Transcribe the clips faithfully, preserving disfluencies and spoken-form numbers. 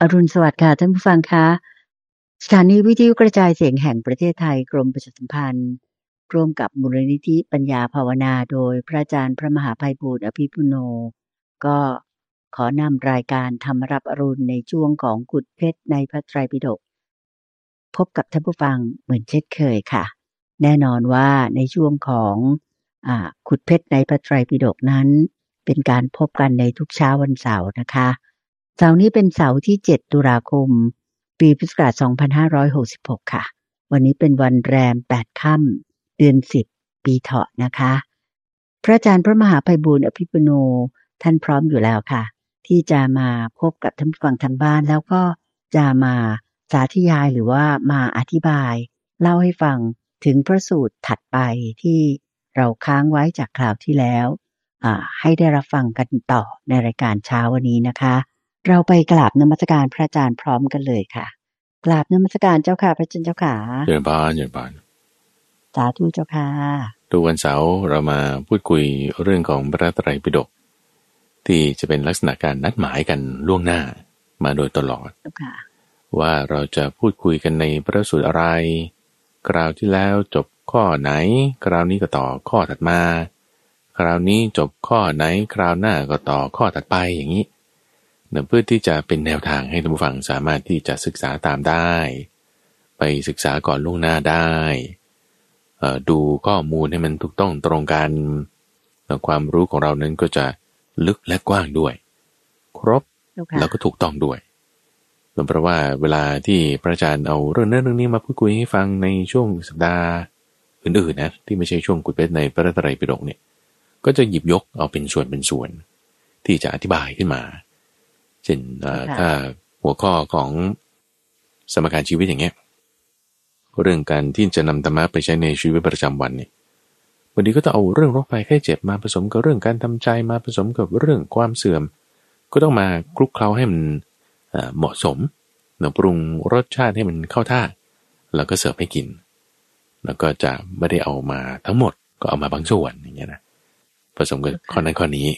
อรุณสวัสดิ์ค่ะท่านผู้ฟังคะสถานีวิทยุกระจายเสียงแห่งประเทศไทยกรมประชาสัมพันธ์ร่วมกับมูลนิธิปัญญาภาวนาโดยพระอาจารย์พระมหาไพบูลย์อภิปุโนก็ขอนำรายการธรรมรับอรุณในช่วงของกุฎเพชรในพระไตรปิฎกพบกับท่านผู้ฟังเหมือนเช่นเคยค่ะแน่นอนว่าในช่วงของอ่ากุฎเพชรในพระไตรปิฎกนั้นเป็นการพบกันในทุกเช้าวันเสาร์นะคะเสาร์นี้เป็นเสาร์ที่เจ็ดตุลาคมปีพุทธศักราชสองพันห้าร้อยหกสิบหกค่ะวันนี้เป็นวันแรมแปดค่ำเดือนสิบปีเถาะนะคะพระอาจารย์พระมหาไพบูลย์อภิปุโนท่านพร้อมอยู่แล้วค่ะที่จะมาพบกับท่านผู้ฟังทางบ้านแล้วก็จะมาสาธยายหรือว่ามาอธิบายเล่าให้ฟังถึงพระสูตรถัดไปที่เราค้างไว้จากคราวที่แล้วให้ได้รับฟังกันต่อในรายการเช้าวันนี้นะคะเราไปกราบนมัสการพระอาจารย์พร้อมกันเลยค่ะกราบนมัสการเจ้าค่ะพระอาจารย์เจ้าค่ะเยี่ยมบ้านเยี่ยมบ้านสาธุเจ้าค่ะทุกวันเสาร์เรามาพูดคุยเรื่องของพระไตรปิฎกที่จะเป็นลักษณะการนัดหมายกันล่วงหน้ามาโดยตลอดว่าเราจะพูดคุยกันในพระสูตรอะไรคราวที่แล้วจบข้อไหนคราวนี้ก็ต่อข้อถัดมาคราวนี้จบข้อไหนคราวหน้าก็ต่อข้อถัดไปอย่างนี้เพื่อที่จะเป็นแนวทางให้ท่านผู้ฟังสามารถที่จะศึกษาตามได้ไปศึกษาก่อนล่วงหน้าได้ดูข้อมูลให้มันถูกต้องตรงกันความรู้ของเรานั้นก็จะลึกและกว้างด้วยครบ okay. แล้วก็ถูกต้องด้วยเพราะว่าเวลาที่พระอาจารย์เอาเรื่องนั้นเรื่องนี้มาพูดคุยให้ฟังในช่วงสัปดาห์อื่นๆนะที่ไม่ใช่ช่วงกุฎเพชรในพระไตรปิฎกเนี่ยก็จะหยิบยกเอาเป็นส่วนเป็นส่วนที่จะอธิบายขึ้นมาเช่น okay. ถ้าหัวข้อของสมการชีวิตอย่างเงี้ยเรื่องการที่จะนำธรรมะไปใช้ในชีวิตประจำวันเนี่ยวันนี้ก็ต้องเอาเรื่องโรคภัยไข้เจ็บมาผสมกับเรื่องการทำใจมาผสมกับเรื่องความเสื่อมก็ต้องมาคลุกเคล้าให้มันเหมาะสมเนื้อปรุงรสชาติให้มันเข้าท่าแล้วก็เสิร์ฟให้กินแล้วก็จะไม่ได้เอามาทั้งหมดก็เอามาบางส่วนอย่างเงี้ยนะผสมกับ okay. ข้อนั้นข้อนี้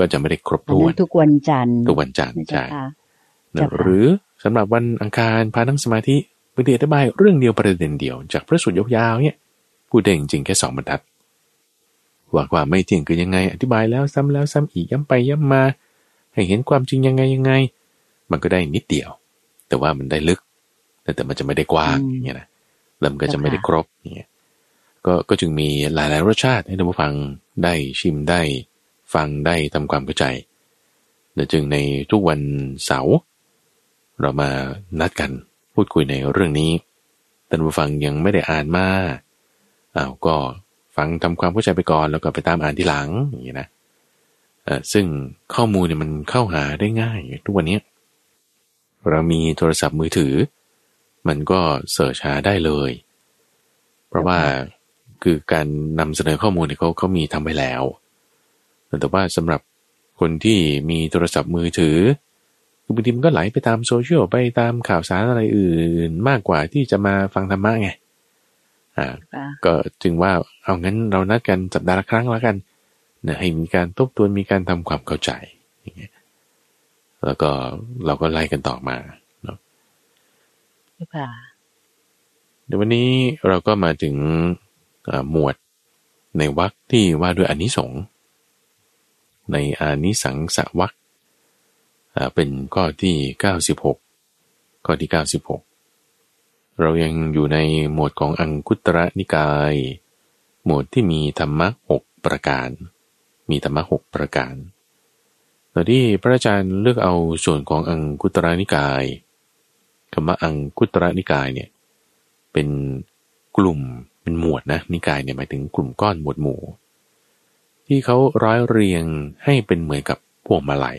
ก็จะไม่ได้ครบถ้วนทุกวันจันทร์ทุกวันจันทร์ใช่หรือสำหรับวันอังคารพานั่งสมาธิบางทีอธิบายเรื่องเดียวประเด็นเดียวจากพระสูตรยาวๆเนี่ยพูดได้จริงๆแค่สองบรรทัดว่าความไม่จริงคือยังไงอธิบายแล้วซ้ำแล้วซ้ำอีกย้ำไปย้ำมาให้เห็นความจริงยังไงยังไงมันก็ได้นิดเดียวแต่ว่ามันได้ลึกแต่แต่มันจะไม่ได้กว้างอย่างเงี้ยนะแล้วมันก็จะไม่ได้ครบอย่างเงี้ยก็ก็จึงมีหลายๆรสชาติให้ท่านผู้ฟังได้ชิมได้ฟังได้ทำความเข้าใจและจึงในทุกวันเสาร์เรามานัดกันพูดคุยในเรื่องนี้ท่านผู้ฟังยังไม่ได้อ่านมาอ้าวก็ฟังทำความเข้าใจไปก่อนแล้วก็ไปตามอ่านทีหลังอย่างนี้นะเอ่อซึ่งข้อมูลเนี่ยมันเข้าหาได้ง่ายทุกวันนี้เรามีโทรศัพท์มือถือมันก็เสิร์ชหาได้เลยเพราะว่าคือการนำเสนอข้อมูลเนี่ยเขาเขามีทำไปแล้วแต่ว่าสำหรับคนที่มีโทรศัพท์มือถือบางทีมันก็ไหลไปตามโซเชียลไปตามข่าวสารอะไรอื่นมากกว่าที่จะมาฟังธรรมะไงอ่าก็จึงว่าเอางั้นเรานัดกันสัปดาห์ละครั้งแล้วกันนะให้มีการทบทวนมีการทำความเข้าใจอย่างเงี้ยแล้วก็เราก็ไล่กันต่อมาเนาะค่ะเดี๋ยววันนี้เราก็มาถึงหมวดในวรรคที่ว่าด้วยอานิสงส์ในอานิสังสวรรคเป็นข้อที่เก้าสิบหกข้อที่เก้าสิบหกเรายังอยู่ในหมวดของอังคุตรนิกายหมวดที่มีธรรมะหกประการมีธรรมะหกประการตอนที่พระอาจารย์เลือกเอาส่วนของอังคุตรนิกายธรรมะอังคุตรนิกายเนี่ยเป็นกลุ่มเป็นหมวดนะนิกายเนี่ยหมายถึงกลุ่มก้อนหมวดหมู่ที่เขาร้อยเรียงให้เป็นเหมือนกับพวงมาลัย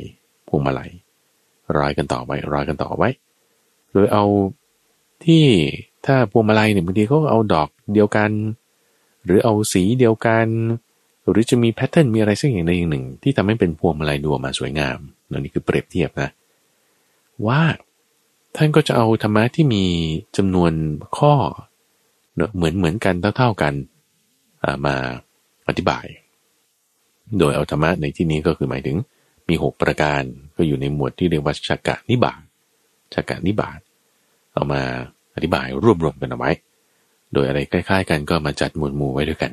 พวงมาลัยร้อยกันต่อไว้ร้อยกันต่อไว้โดยเอาที่ถ้าพวงมาลัยเนี่ยบางทีเขาเอาดอกเดียวกันหรือเอาสีเดียวกันหรือจะมีแพทเทิร์นมีอะไรสักอย่างใดอย่างหนึ่งที่ทำให้เป็นพวงมาลัยดูออกมาสวยงามนั่นนี่คือเปรียบเทียบนะว่าท่านก็จะเอาธรรมะที่มีจำนวนข้อเหมือนเหมือนกันเท่าๆกันมาอธิบายโดยเอาธรรมะในที่นี้ก็คือหมายถึงมีหกประการก็อยู่ในหมวดที่เรียกว่าชักกะนิบาต ชักกะนิบาตเอามาอธิบายรวบรวมกันเอาไว้โดยอะไรคล้ายๆกันก็มาจัดหมวดหมู่ไว้ด้วยกัน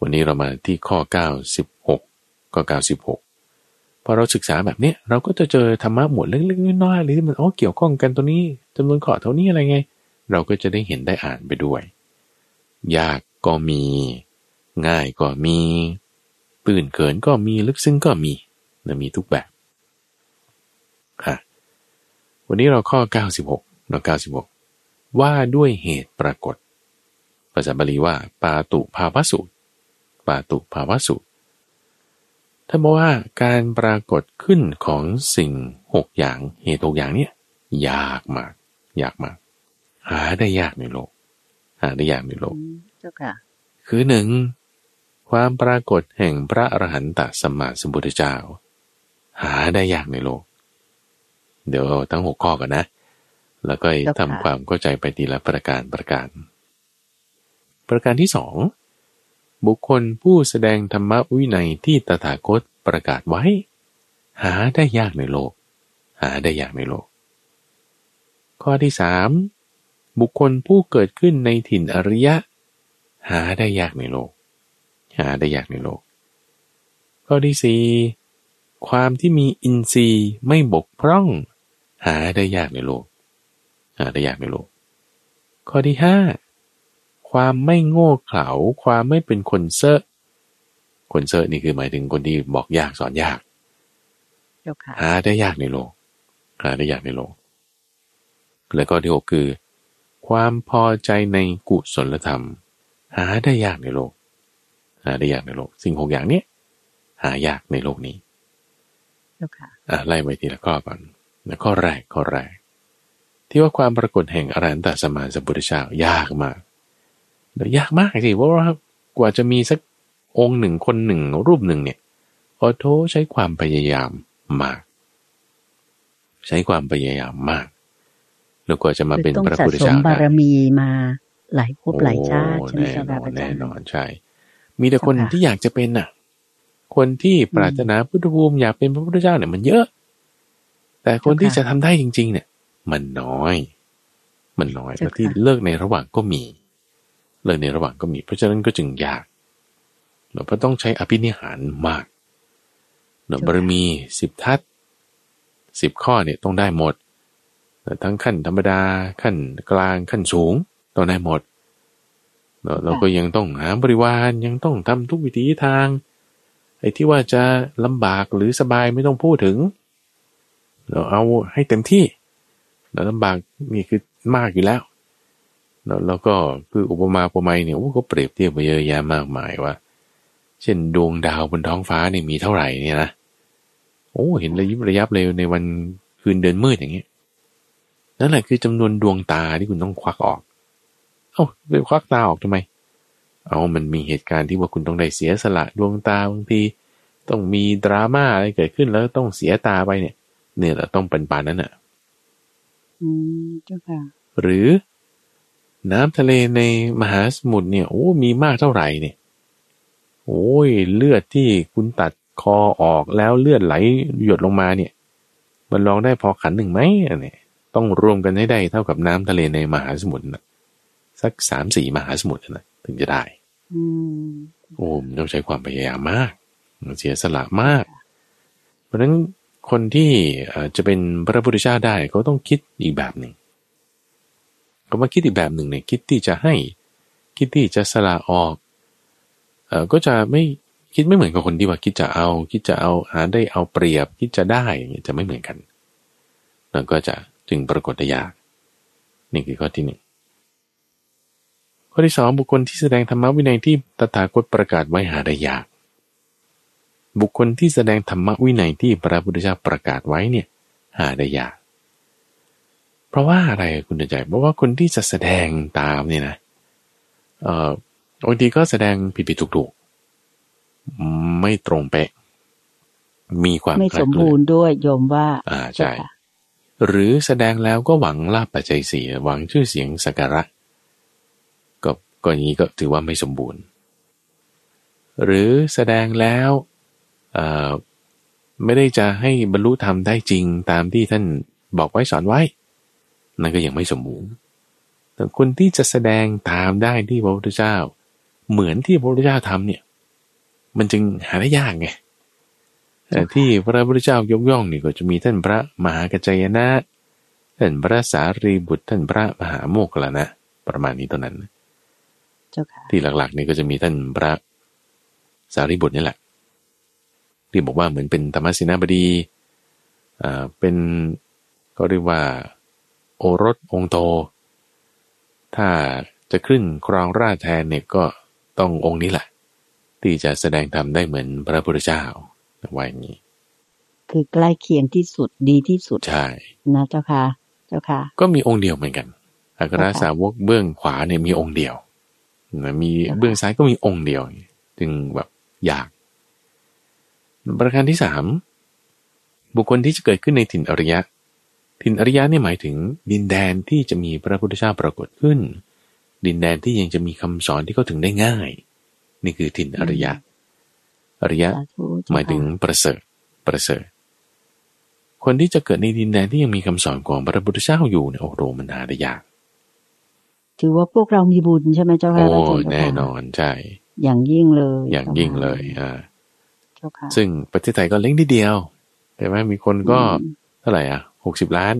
วันนี้เรามาที่ข้อเก้าสิบหกข้อเก้าสิบหกพอเราศึกษาแบบนี้เราก็จะเจอธรรมะหมวดเล็กๆน้อยๆหรือที่มันอ๋อเกี่ยวข้องกันตัวนี้จำนวนข้อเท่านี้อะไรไงเราก็จะได้เห็นได้อ่านไปด้วยยากก็มีง่ายก็มีตื่นเขินก็มีลึกซึ้งก็มีนะมีทุกแบบค่ะวันนี้เราข้อเก้าสิบหกนะเก้าสิบหกว่าด้วยเหตุปรากฏภาษาบาลีว่าปาตุภาวสูตรปาตุภาวสูตรท่านบอกว่าการปรากฏขึ้นของสิ่งหกอย่างเหตุหกอย่างเนี่ยยากมากยากมากหาได้ยากในโลกหาได้ยากในโลกเจ้าค่ะคือหนึ่งความปรากฏแห่งพระอรหันตสัมมาสัมพุทธเจ้าหาได้ยากในโลกเดี๋ยวตั้งหกข้อก่อนนะแล้วก็ทำความเข้าใจไปทีละประการประการประการที่สองบุคคลผู้แสดงธรรมวินัยที่ตถาคตประกาศไว้หาได้ยากในโลกหาได้ยากในโลกข้อที่สามบุคคลผู้เกิดขึ้นในถิ่นอริยะหาได้ยากในโลกหาได้ยากในโลกข้อที่สี่ความที่มีอินทรีย์ไม่บกพร่องหาได้ยากในโลกหาได้ยากในโลกข้อที่ห้าความไม่โง่เขลาความไม่เป็นคนเซ่อคนเซ่อนี่คือหมายถึงคนที่บอกยากสอนยากหาได้ยากในโลกหาได้ยากในโลกและข้อที่หกคือความพอใจในกุศลธรรมหาได้ยากในโลกหาได้ยากในโลกสิ่งหกอย่างนี้หายากในโลกนี้อ่ะไล่ไปทีละข้อก่อนนะข้อแรกข้อแรกที่ว่าความปรากฏแห่งอรหันตสัมมาสัมพุทธเจ้ายากมากยากมากสิเพราะว่ากว่าจะมีสักองค์หนึ่งคนหนึ่งรูปหนึ่งเนี่ยอโธใช้ความพยายามมากใช้ความพยายามมากแล้วกว่าจะมาเป็นพระพุทธเจ้าได้ต้องสะสมบารมีมาหลายภพหลายชาติใช่ไหมครับอาจารย์แน่นอนใช่มีแต่คนที่อยากจะเป็นน่ะคนที่ปรารถนาพุทธภูมิอยากเป็นพระพุทธเจ้าเนี่ยมันเยอะแต่คนที่จะทำได้จริงๆเนี่ยมันน้อยมันน้อยแล้วที่เลิกในระหว่างก็มีเลิกในระหว่างก็มีเพราะฉะนั้นก็จึงยากเราก็ต้องใช้อภินิหารมากเราบารมีสิบทัศสิบข้อเนี่ยต้องได้หมดทั้งขั้นธรรมดาขั้นกลางขั้นสูงต้องได้หมดเราก็ยังต้องหาบริวารยังต้องทำทุกวิถีทางไอ้ที่ว่าจะลำบากหรือสบายไม่ต้องพูดถึงเราเอาให้เต็มที่เราลำบากนี่คือมากอยู่แล้วแล้วก็คืออุปมาอุปไมยเนี่ยก็เปรียบเทียบไปเยอะแยะมากมายว่าเช่นดวงดาวบนท้องฟ้าเนี่ยมีเท่าไหร่เนี่ยนะโอ้เห็นระยิบระยับเลยในวันคืนเดือนมืดอย่างเงี้ยนั่นแหละคือจำนวนดวงตาที่คุณต้องควักออกเอ้าไปควักตาออกทำไมเอามันมีเหตุการณ์ที่ว่าคุณต้องได้เสียสละดวงตาบางทีต้องมีดราม่าอะไรเกิดขึ้นแล้วต้องเสียตาไปเนี่ยเนี่ยเราต้องเป็นปานนั้นอ่ะอืมเจ้าค่ะหรือน้ำทะเลในมหาสมุทรเนี่ยโอ้มีมากเท่าไหร่เนี่ยโอ้ยเลือดที่คุณตัดคอออกแล้วเลือดไหลหยดลงมาเนี่ยมันลองได้พอขันหนึ่งไหมเนี่ยต้องรวมกันให้ได้เท่ากับน้ำทะเลในมหาสมุทรนะสักสามสี่มหาสมุทรนะถึงจะได้โอ้มันต้องใช้ความพยายามมากเสียสละมากเพราะฉะนั้นคนที่จะเป็นพระพุทธเจ้าได้เขาต้องคิดอีกแบบหนึ่งก็มาคิดอีกแบบหนึ่งเนี่ยคิดที่จะให้คิดที่จะสละออกเอ่อก็จะไม่คิดไม่เหมือนกับคนที่ว่าคิดจะเอาคิดจะเอาหาได้เอาเปรียบคิดจะได้เนี่ยจะไม่เหมือนกันแล้วก็จะจึงปรากฏได้ยากนี่คือข้อที่หนึ่งข้อที่สองบุคคลที่แสดงธรรมวินัยที่ตถาคตประกาศไว้หาได้ยากบุคคลที่แสดงธรรมวินัยที่พระพุทธเจ้าประกาศไว้เนี่ยหาได้ยากเพราะว่าอะไรคุณใจเพราะว่าคนที่จะแสดงตามเนี่ยนะเอ่อบางทีก็แสดงผิดๆถูกๆไม่ตรงเป๊ะมีความไม่สมบูรณ์ด้วยโยมว่าอ่าใช่หรือแสดงแล้วก็หวังลาภปัจจัยสี่หวังชื่อเสียงสักการะก็กรณีก็ถือว่าไม่สมบูรณ์หรือแสดงแล้วเอ่อไม่ได้จะให้บรรลุธรรมได้จริงตามที่ท่าน บอกไว้สอนไว้นั่นก็ยังไม่สมบูรณ์แต่คนที่จะแสดงตามได้ที่พระพุทธเจ้าเหมือนที่พระพุทธเจ้าทำเนี่ยมันจึงหาได้ยากไงที่พระพุทธเจ้ายกย่องนี่ก็จะมีท่านพระมหากัจจายนะท่านพระสารีบุตรท่านพระมหาโมคคัลลานะประมาณนี้เท่านั้นที่หลักๆนี่ก็จะมีท่านพระสารีบุตรนี่แหละที่บอกว่าเหมือนเป็นธรรมเสนาบดีอ่าเป็นก็เรียกว่าโอรสองค์โตถ้าจะขึ้นครองราชย์แทนเนี่ยก็ต้ององค์นี้แหละที่จะแสดงธรรมได้เหมือนพระพุทธเจ้าว่าอย่างนี้คือใกล้เคียงที่สุดดีที่สุดใช่นะเจ้าค่ะเจ้าค่ะก็มีองค์เดียวเหมือนกันอัครสาวกเบื้องขวาเนี่ยมีองค์เดียวนะมีเบื้องซ้ายก็มีองค์เดียวจึงแบบยากประการที่สามบุคคลที่จะเกิดขึ้นในถิ่นอริยะถิ่นอริยะนี่หมายถึงดินแดนที่จะมีพระพุทธเจ้าปรากฏขึ้นดินแดนที่ยังจะมีคำสอนที่เข้าถึงได้ง่ายนี่คือถิ่นอริยะอริยะหมายถึงประเสริฐประเสริฐคนที่จะเกิดในดินแดนที่ยังมีคำสอนของพระพุทธเจ้าอยู่เนี่ยโอ้โหมันหาได้ยากถือว่าพวกเรามีบุญใช่ไหมเจ้าค่ะโอ้แน่นอนใช่อย่างยิ่งเลยอย่างยิ่งเลยอ่าซึ่งประเทศไทยก็เล็กนิดเดียวแต่ว่ามีคนก็เท่าไหร่อ่ะหกสิบล้าน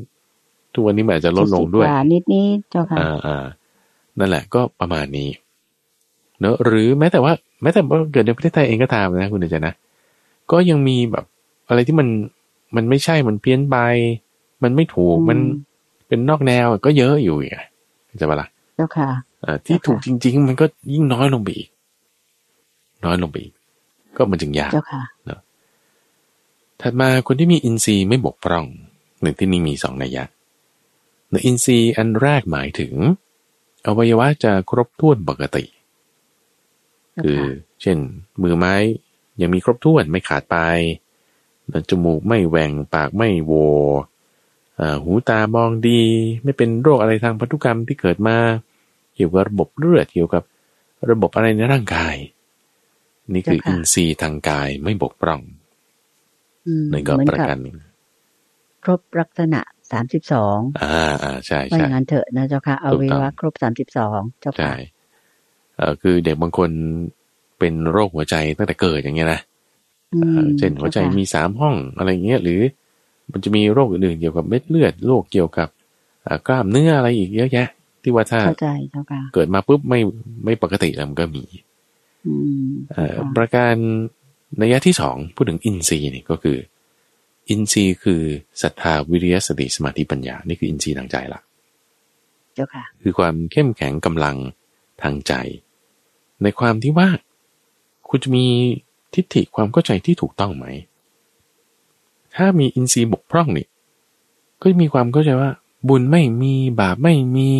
ทุกวันนี้มันอาจจะลดลงด้วยนิดนิดเจ้าค่ะอ่านั่นแหละก็ประมาณนี้เนอะหรือแม้แต่ว่าแม้แต่ว่าเกิดในประเทศไทยเองก็ตามนะคุณเดชนะก็ยังมีแบบอะไรที่มันมันไม่ใช่มันเพี้ยนไปมันไม่ถูกมันเป็นนอกแนวก็เยอะอยู่อีกใช่ปะล่ะเจ้าค่ะอ่าที่ถูกจริงๆมันก็ยิ่งน้อยลงไปอีกน้อยลงไปอีกก็มันจึงยากเนาะถัดมาคนที่มีอินทรีย์ไม่บกพร่องหนึ่งที่นี่มีสองนัยยะในอินทรีย์อันแรกหมายถึงอวัยวะจะครบถ้วนปกติคือเช่นมือไม้ยังมีครบถ้วนไม่ขาดไปจมูกไม่แหว่งปากไม่โวหูตามองดีไม่เป็นโรคอะไรทางพันธุกรรมที่เกิดมาเกี่ยวกับระบบเลือดเกี่ยวกับระบบอะไรในร่างกายนี่คืออินทรีย์ทางกายไม่บกพร่องนั่นก็ประกันครบลักษณะสามสิบสองอ่าอ่าใช่ใช่ไม่งั้นเถอะนะเจ้าค่ะอวัยวะครบสามสิบสองเจ้าค่ะใช่เออคือเด็กบางคนเป็นโรคหัวใจตั้งแต่เกิดอย่างเงี้ยนะเช่นหัวใจมีสามห้องอะไรเงี้ยหรือมันจะมีโรคอื่นๆเกี่ยวกับเม็ดเลือดโรคเกี่ยวกับกล้ามเนื้ออะไรอีกเยอะแยะที่ว่าถ้าเกิดมาปุ๊บไม่ไม่ปกติแล้วมันก็มีประการนัยยะที่สองพูดถึงอินทรีย์นี่ก็คืออินทรีย์คือศรัทธาวิริยะสติสมาธิปัญญานี่คืออินทรีย์ทางใจละเจ้าค่ะคือความเข้มแข็งกำลังทางใจในความที่ว่าคุณจะมีทิฏฐิความเข้าใจที่ถูกต้องไหมถ้ามีอินทรีย์บกพร่องนี่ก็จะมีความเข้าใจว่าบุญไม่มีบาปไม่มี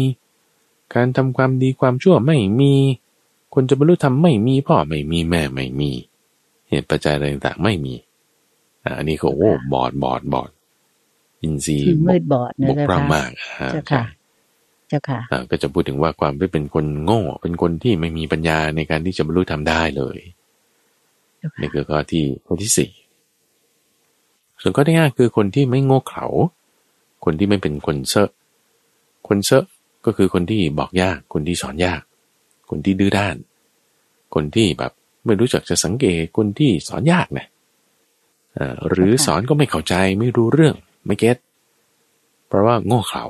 การทำความดีความชั่วไม่มีคนจะบรรลุธรรมไม่มีพ่อไม่มีแม่ไม่มีเหตุปัจจัยอะไรต่างๆไม่มีอันนี้ก็โอ้บอดบอดบอดอินทรีย์มืดบอดบกพร่องมากเจ้าค่ะเจ้าค่ะก็จะพูดถึงว่าความไม่เป็นคนโง่เป็นคนที่ไม่มีปัญญาในการที่จะบรรลุธรรมได้เลยนี่คือข้อที่ข้อที่สี่ส่วนข้อที่ห้าคือคนที่ไม่โง่เขลาคนที่ไม่เป็นคนเซอะคนเซอะก็คือคนที่บอกยากคนที่สอนยากคนที่ดื้อด้านคนที่แบบไม่รู้จักจะสังเกตคนที่สอนยากนะหรือสอนก็ไม่เข้าใจไม่รู้เรื่องไม่เก็ตเพราะว่าโง่เขลา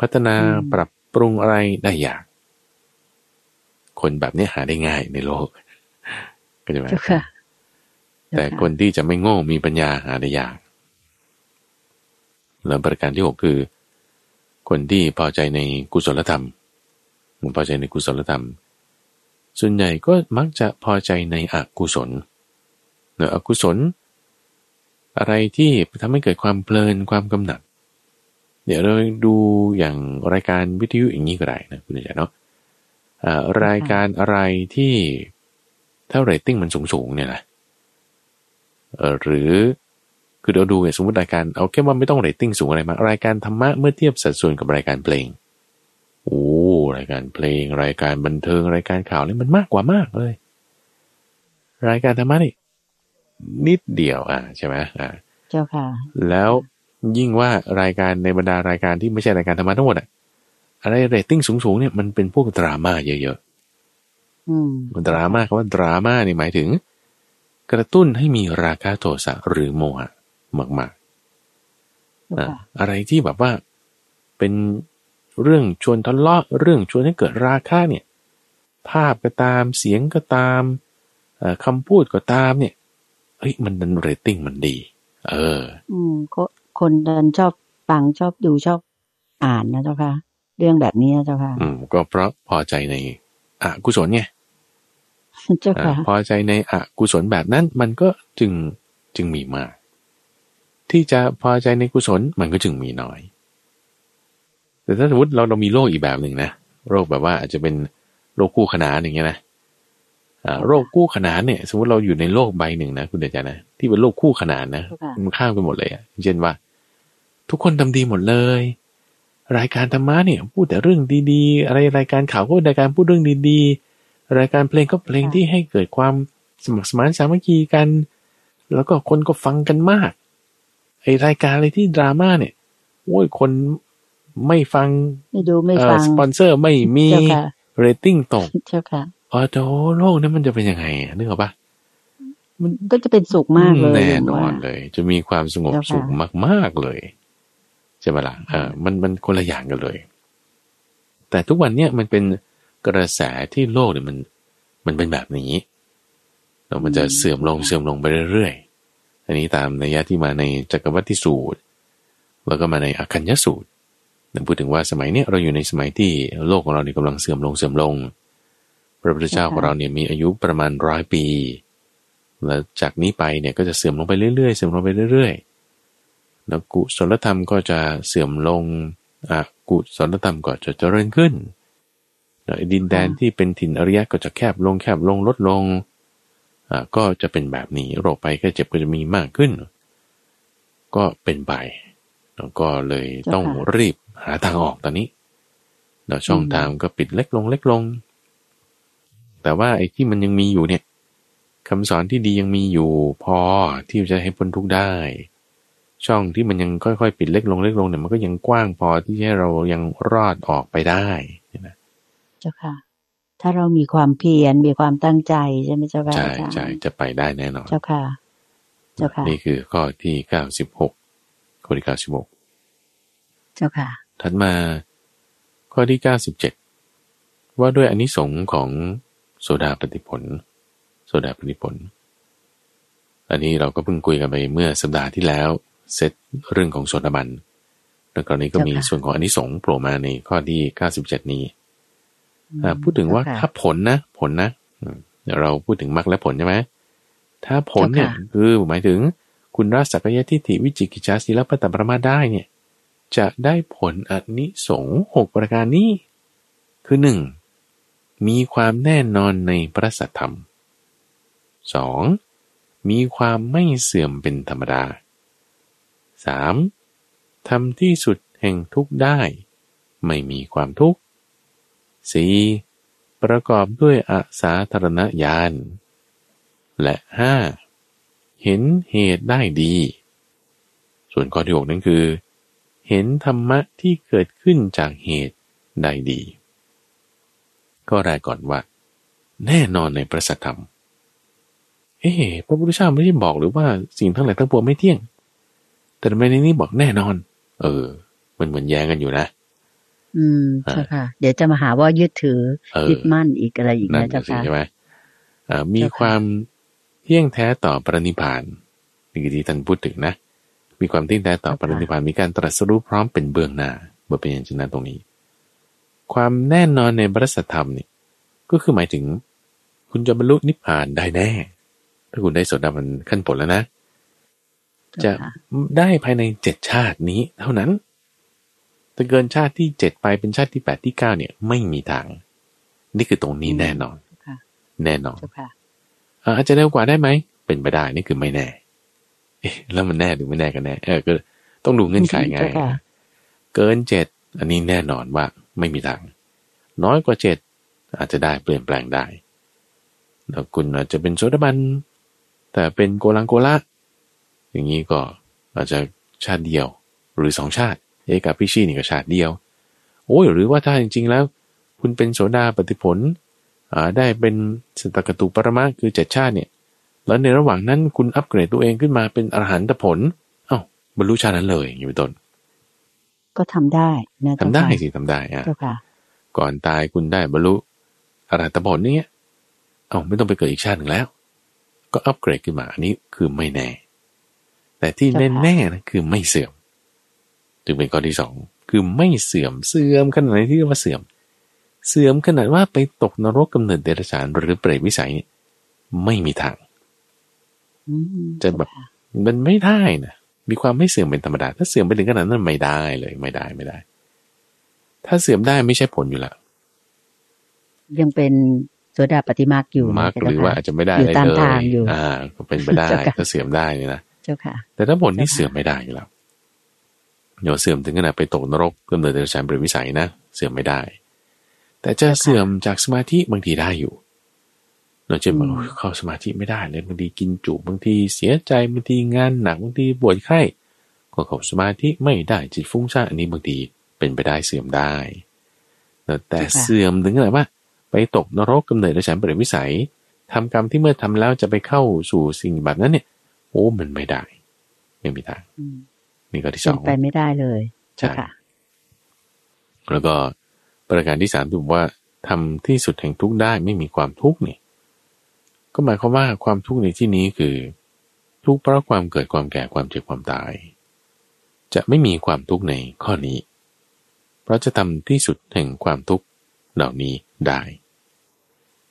พัฒนาปรับปรุงอะไรได้ยากคนแบบนี้หาได้ง่ายในโลกก็จะแบบแต่คนที่จะไม่โง่มีปัญญาหาได้ยากแล้วประการที่หกคือคนที่พอใจในกุศลธรรมมันพอใจในกุศลธรรมส่วนใหญ่ก็มักจะพอใจในอกุศลเนอะอกุศลอะไรที่ทำให้เกิดความเพลินความกำหนัดเดี๋ยวเราดูอย่างรายการวิทยุอย่างนี้ก็ได้นะคุณอาจารย์เนาะรายการอะไรที่ถ้าเรตติ้งมันสูงๆเนี่ยนะหรือคือเราดูอย่างสมมติรายการเอาแค่ว่าไม่ต้องเรตติ้งสูงอะไรมารายการธรรมะเมื่อเทียบสัดส่วนกับรายการเพลงโอ้รายการเพลงรายการบันเทิงรายการข่าวนี่มันมากกว่ามากเลยรายการธรรมะนี่นิดเดียวอ่ะใช่ไหมอ่ะเจ้าค่ะแล้ว ยิ่งว่ารายการในบรรดารายการที่ไม่ใช่รายการธรรมะทั้งหมดอะอะไรเรตติ้งสูงๆเนี่ยมันเป็นพวกดราม่าเยอะๆอืมดราม่าคำว่าดราม่านี่หมายถึงกระตุ้นให้มีราคะโทสะหรือโมหะมากๆ อ, อะไรที่แบบว่าเป็นเรื่องชวนทะเลาะเรื่องชวนให้เกิดราคะเนี่ยภาพก็ตามเสียงก็ตามคำพูดก็ตามเนี่ยเฮ้ยมันดันเรตติ้งมันดีเอออืมก็คนดันชอบฟังชอบดูชอบอ่านนะเจ้าค่ะเรื่องแบบนี้นะเจ้าค่ะอืมก็เพราะพอใจในอกุศลไงเจ้าค่ะพอใจในอกุศลแบบนั้นมันก็จึงจึงมีมากที่จะพอใจในกุศลมันก็จึงมีน้อยแต่ถ้าสมมติเราเรามีโรคอีกแบบหนึ่งนะโรคแบบว่าอาจจะเป็นโรคคู่ขนานอย่างเงี้ยนะอ่าโรคคู่ขนานเนี่ยสมมติเราอยู่ในโลกใบหนึ่งนะคุณเดชานะที่เป็นโรคคู่ขนานนะมันข้ามกันหมดเลยอ่ะเช่นว่าทุกคนทำดีหมดเลยรายการธรรมะเนี่ยพูดแต่เรื่องดีๆอะไรรายการข่าวก็รายการพูดเรื่องดีๆรายการเพลงก็เพลงที่ให้เกิดความสมัครสมานสามัคคีกันแล้วก็คนก็ฟังกันมากไอ้รายการอะไรที่ดราม่าเนี่ยโอ้ยคนไม่ฟังไม่ดูไม่ฟังสปอนเซอร์ไม่มีเรตติ้งตกเจ้าค่ะอ๋อโธ่โลกนั้นมันจะเป็นยังไงนึกออกปะมันก็จะเป็นสุขมากเลยแน่นอนเลยจะมีความสงบสุขมากๆเลยใช่ไหมล่ะเออมันมันคนละอย่างกันเลยแต่ทุกวันเนี่ยมันเป็นกระแสที่โลกเนี่ยมันมันเป็นแบบนี้แล้วมันจะเสื่อมลงเสื่อมลงไปเรื่อยๆอันนี้ตามนัยยะที่มาในจักรวัตติสูตรแล้วก็มาในอคัญญสูตรนั่นพูดถึงว่าสมัยเนี้ยเราอยู่ในสมัยที่โลกของเราเนี่ยกำลังเสื่อมลงเสื่อมลงพระพุทธเจ้าของเราเนี่ยมีอายุประมาณร้อยปีแล้วจากนี้ไปเนี่ยก็จะเสื่อมลงไปเรื่อยๆเสื่อมลงไปเรื่อยๆแล้วกุศลธรรมก็จะเสื่อมลงอกุศลธรรมก็จะเจริญขึ้นดินแดนที่เป็นถิ่นอริยะก็จะแคบลงแคบลงลดลงอ่าก็จะเป็นแบบนี้โรคภัยไข้เจ็บก็จะมีมากขึ้นก็เป็นไปแล้วก็เลยต้องรีบหาทางออกตอนนี้แล้วช่องทางก็ปิดเล็กลงเล็กลงแต่ว่าไอ้ที่มันยังมีอยู่เนี่ยคำสอนที่ดียังมีอยู่พอที่จะให้พ้นทุกข์ได้ช่องที่มันยังค่อยๆปิดเล็กลงเล็กลงเนี่ยมันก็ยังกว้างพอที่ให้เรายังรอดออกไปได้นะเจ้าค่ะถ้าเรามีความเพียรมีความตั้งใจใช่ไหมเจ้าค่ะใช่ใช่จะไปได้แน่นอนเจ้าค่ะเจ้าค่ะนี่คือข้อที่เก้าสิบหกข้อที่เก้าสิบหกเจ้าค่ะถัดมาข้อที่เก้าสิบเจ็ดว่าด้วยอานิสงส์ของโสดาปัตติผลโสดาปัตติผลอันนี้เราก็เพิ่งคุยกันไปเมื่อสัปดาห์ที่แล้วเซตเรื่องของโสดาบันแล้วตอนนี้ก็มีส่วนของอานิสงส์โผล่มาในข้อที่เก้าสิบเจ็ดนี้พูดถึงว่าถ้าผลนะผลนะเราพูดถึงมรรคและผลใช่ไหมถ้าผลเนี่ยคือหมายถึงคุณละสักกายทิฏฐิวิจิกิจฉาสีลปัตตปรมาสได้เนี่ยจะได้ผลอานิสงส์หกประการนี้คือหนึ่งมีความแน่นอนในพระสัทธรรม สอง. มีความไม่เสื่อมเป็นธรรมดา สาม. ทำที่สุดแห่งทุกข์ได้ไม่มีความทุกข์ สี่. ประกอบด้วยอสาธารณญาณและ ห้า. เห็นเหตุได้ดีส่วนข้อที่หกนั้นคือเห็นธรรมะที่เกิดขึ้นจากเหตุได้ดีก็รายก่อนว่าแน่นอนในพระสัทธรรมเอ๊ะพระพุทธเจ้าไม่ได้บอกหรือว่าสิ่งทั้งหลายทั้งปวงไม่เที่ยงแต่ทำไมในนี้บอกแน่นอนเออมันเหมือนแย้งกันอยู่นะอืมใช่ค่ะเดี๋ยวจะมาหาว่ายึดถือยึดมั่นอีกอะไรอีกนะเจ้าค่ะใช่ไหมอ่ามีความเที่ยงแท้ต่อปรินิพพานนี่คือที่ท่านพูดถึงนะมีความเที่ยงแท้ต่อปรินิพพานมีการตรัสรู้พร้อมเป็นเบื้องหน้าเมื่อเป็นอย่างนั้นตรงนี้ความแน่นอนในพระสัทธรรมนี่ก็คือหมายถึงคุณจะบรรลุนิพพานได้แน่ถ้าคุณได้โสดาบันขั้นผลแล้วนะจะได้ภายในเจ็ดชาตินี้เท่านั้นแต่เกินชาติที่เจ็ดไปเป็นชาติที่แปดที่เก้าเนี่ยไม่มีทางนี่คือตรงนี้แน่นอนแน่นอนอาจจะเร็วกว่าได้ไหมเป็นไปได้นี่คือไม่แน่แล้วมันแน่หรือไม่แน่กันแน่เออก็ต้องดูเงื่อนไขไงเกินเจ็ดอันนี้แน่นอนว่าไม่มีทางน้อยกว่าเจ็ดอาจจะได้เปลี่ยนแปลงได้แล้วคุณอาจจะเป็นโสดาบันแต่เป็นโกลังโกละอย่างนี้ก็อาจจะชาติเดียว หรือสองชาติเอกับพิชีนี่ก็ชาติเดียวโอ้ยหรือว่าถ้าจริงๆแล้วคุณเป็นโสดาปัตติผลอ่าได้เป็นสัตตกตุปรมะคือเจ็ดชาติเนี่ยแล้วในระหว่างนั้นคุณอัปเกรดตัวเองขึ้นมาเป็นอรหันตผลเอ้าบรรลุชาตินั้นเลยอย่างนี้เป็นต้นก็ทำได้นะทำได้สิทำได้อ่ะก่อนตายคุณได้บรรลุอรหันตผลเนี่ยเอ้าไม่ต้องไปเกิดอีกชาติหนึ่งแล้วก็อัปเกรดขึ้นมาอันนี้คือไม่แน่แต่ที่แน่ๆนะคือไม่เสื่อมจึงเป็นข้อที่สองคือไม่เสื่อมเสื่อมขนาดไหนที่เรียกว่าเสื่อมเสื่อมขนาดว่าไปตกนรกกำเนิดเดรัจฉานหรือเปรตวิสัยไม่มีทางจะแบบมันไม่ได้นะมีความไม่เสื่อมเป็นธรรมดาถ้าเสื่อมไปถึงขนาดนั้นไม่ได้เลยไม่ได้ไม่ได้ถ้าเสื่อมได้ไม่ใช่ผลอยู่ละยังเป็นโสดาปัตติมรรคอยู่มรรคหรือว่าอาจจะไม่ได้เลยอ่าก็เป็นไปได้ถ้าเสื่อมได้นี่นะแต่ถ้าผลนี่เสื่อมไม่ได้อยู่แล้วอย่าเสื่อมถึงขนาดไปตกนรกกำเนิดเดรัจฉานเปรตวิสัยนะเสื่อมไม่ได้แต่จะเสื่อมจากสมาธิบางทีได้อยู่เราจะบอกเข้าสมาธิไม่ได้เลยบางทีกินจุบางทีเสียใจบางทีงานหนักบางทีปวดไข้ก็เข้าสมาธิไม่ได้จิตฟุ้งซ่านอันนี้บางทีเป็นไปได้เสื่อมได้แต่เสื่อมถึงขนาดว่าไปตกนรกกำเนิดเดรัจฉานเปรตวิสัยทำกรรมที่เมื่อทำแล้วจะไปเข้าสู่สิ่งแบบนั้นเนี่ยโอ้มันไม่ได้ไม่มีทางนี่ก็ที่สองไปไม่ได้เลยใช่ค่ะแล้วก็ประการที่สามที่บอกว่าทำที่สุดแห่งทุกข์ได้ไม่มีความทุกข์นี่ก็หมายความว่าความทุกข์ในที่นี้คือทุกข์เพราะความเกิดความแก่ความเจ็บความตายจะไม่มีความทุกข์ในข้อนี้เพราะจะทำที่สุดแห่งความทุกข์เหล่านี้ได้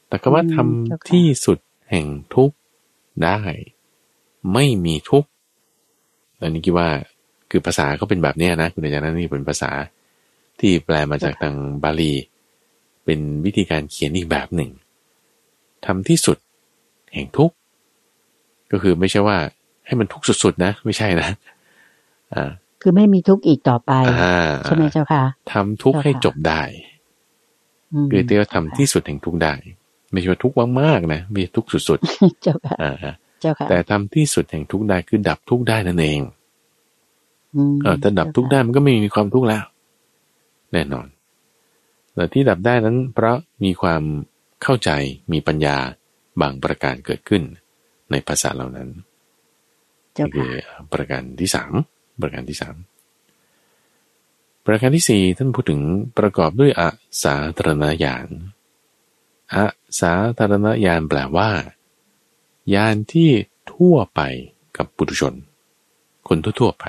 แต่คำว่าทำที่สุดแห่งทุกข์ได้ไม่มีทุกข์อันนี้คิดว่าคือภาษาเขาเป็นแบบนี้นะคุณอาจารย์นั่นนี่เป็นภาษาที่แปลมาจากทางบาลีเป็นวิธีการเขียนอีกแบบหนึ่งทำที่สุดแห่งทุกข์ก็คือไม่ใช่ว่าให้มันทุกข์สุดๆนะไม่ใช่นะอ่าคือไม่มีทุกข์อีกต่อไปใช่ไหมเจ้าค่ะทำทุกข์ให้จบได้คือเรียกว่าทำที่สุดแห่งทุกข์ได้ไม่ใช่ว่าทุกข์มากๆนะไม่ใช่ทุกข์สุดๆเจ้าค่ะอ่าแต่ทำที่สุดแห่งทุกข์ได้คือดับทุกข์ได้นั่นเองอ่าถ้าดับทุกข์ได้มันก็ไม่มีความทุกข์แล้วแน่นอนแต่ที่ดับได้นั้นเพราะมีความเข้าใจมีปัญญาบางประการเกิดขึ้นในภาษาเหล่านั้นนี่คือประการที่สามประการที่สามประการที่สี่ท่านพูดถึงประกอบด้วยอสาธารณญาณอสาธารณญาณแปลว่าญาณที่ทั่วไปกับปุถุชนคนทั่วๆไป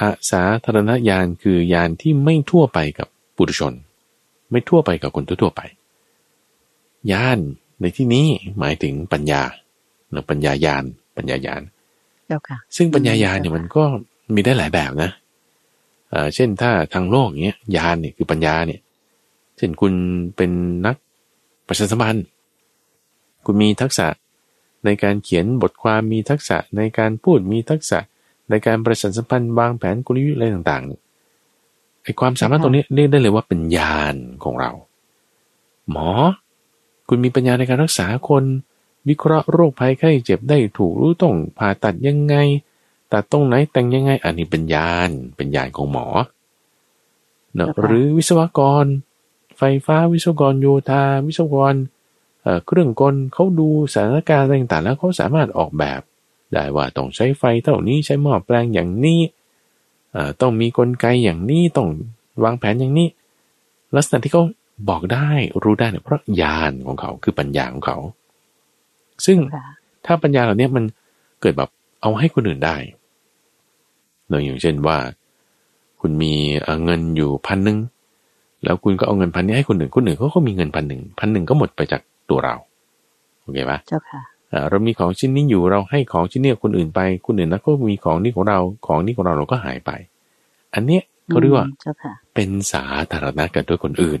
อสาธารณญาณคือญาณที่ไม่ทั่วไปกับปุถุชนไม่ทั่วไปกับคนทั่วๆไปญาณในที่นี้หมายถึงปัญญาหรือปัญญาญาณปัญญาญาณซึ่งปัญญาญาณเนี่ยมันก็มีได้หลายแบบนะเอ่อเช่นถ้าทางโลกเนี้ยญาณเนี่ยคือปัญญาเนี่ยเช่นคุณเป็นนักประชาสัมพันธ์คุณมีทักษะในการเขียนบทความมีทักษะในการพูดมีทักษะในการประชาสัมพันธ์วางแผนกลยุทธ์อะไรต่างๆไอ้ความสามารถตรงนี้เรียกได้เลยว่าเป็นญาณของเราหมอคุณมีปัญญาในการรักษาคนวิเคราะห์โรคภัยไข้เจ็บได้ถูกรู้ต้องผ่าตัดยังไงตัดตรงไหนแต่งยังไงอันนี้เป็นญาณเป็นญาณของหมอเนอะหรือวิศวกรไฟฟ้าวิศวกรโยธาวิศวกรเอ่อเครื่องกลเขาดูสถานการณ์ต่างๆแล้วเขาสามารถออกแบบได้ว่าต้องใช้ไฟเท่านี้ใช้หม้อแปลงอย่างนี้เอ่อต้องมีกลไกอย่างนี้ต้องวางแผนอย่างนี้ลักษณะที่เขาบอกได้รู้ได้เนี่ยเพราะญาณของเขาคือปัญญาของเขาซึ่งถ้าปัญญาเหล่านี้มันเกิดแบบเอาให้คนอื่นได้โดยอย่างเช่นว่าคุณมีเงินอยู่พันหนึ่งแล้วคุณก็เอาเงินพันนี้ให้คนอื่นคนอื่นเขาก็มีเงินพันหนึ่งพันหนึ่งก็หมดไปจากตัวเราโอเคปะเจ้าค่ะเรามีของชิ้นนี้อยู่เราให้ของชิ้นนี้คนอื่นไปคนอื่นแล้วก็มีของนี้ของเราของนี้ของเราเราก็หายไปอันเนี้ยเขาเรียกว่าเป็นสาธารณะกันด้วยคนอื่น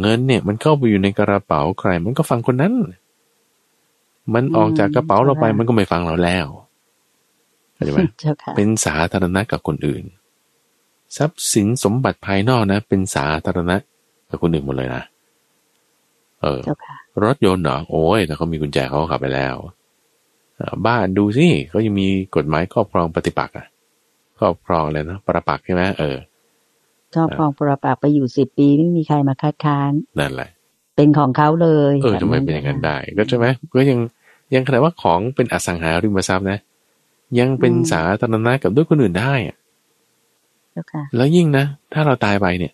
เงินเนี่ยมันเข้าไปอยู่ในกระเป๋าใครมันก็ฟังคนนั้นมันออกจากกระเป๋าเราไปมันก็ไม่ฟังเราแล้วเข้าใจไหมเป็นสาธารณะกับคนอื่นทรัพย์สินสมบัติภายนอกนะเป็นสาธารณะกับคนอื่นหมดเลยนะเออรถยนต์เหรอโอ้ยแล้วเขามีกุญแจเขาขับไปแล้วบ้านดูสิเขายังมีกฎหมายครอบครองปฏิปักษ์อ่ะ ครอบครองเลยนะประปักษ์ใช่ไหมเออครอบครองประปักษ์ไปอยู่สิบปีไม่มีใครมาคัดค้านนั่นแหละเป็นของเขาเลยเออทำไมเป็นอย่างนั้นได้ก็ใช่ไหมก็ยังยังขนาดว่าของเป็นอสังหาริมทรัพย์นะยังเป็นสาธารณะกับด้วยคนอื่นได้อ่ะแล้วยิ่งนะถ้าเราตายไปเนี่ย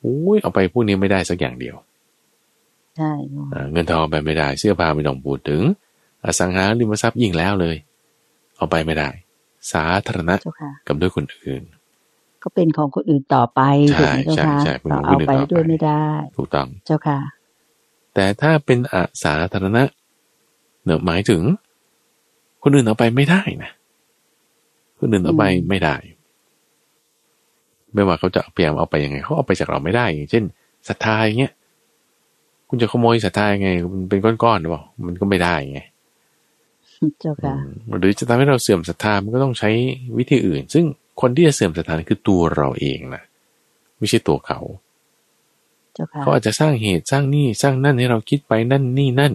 โอ้ยเอาไปพวกนี้ไม่ได้สักอย่างเดียวใช่เงินทองไปไม่ได้เสื้อผ้าไม่ต้องพูดถึงอสังหาริมทรัพย์ยิ่งแล้วเลยเอาไปไม่ได้สาธารณะกับด้วยคนอื่นก็เป็นของคนอื่นต่อไปถูกไหมเจ้าค่ะเอาไปด้วยไม่ได้ถูกต้องเจ้าค่ะแต่ถ้าเป็นอสาธารณะเนื้อหมายถึงคนอื่นเอาไปไม่ได้นะคนอื่นเอาไปไม่ได้ไม่ว่าเขาจะพยายามเอาไปยังไงเขาเอาไปจากเราไม่ได้อย่างเช่นศรัทธาอย่างเงี้ยคุณจะขโมยศรัทธายังไงมันเป็นก้อนๆหรือเปล่ามันก็ไม่ได้ไงเจ้าค่ะหรือจะทำให้เราเสื่อมศรัทธามันก็ต้องใช้วิธีอื่นซึ่งคนที่จะเสื่อมศรัทธาคือตัวเราเองนะไม่ใช่ตัวเขาเขาอาจจะสร้างเหตุสร้างนี่สร้างนั่นให้เราคิดไปนั่นนี่นั่น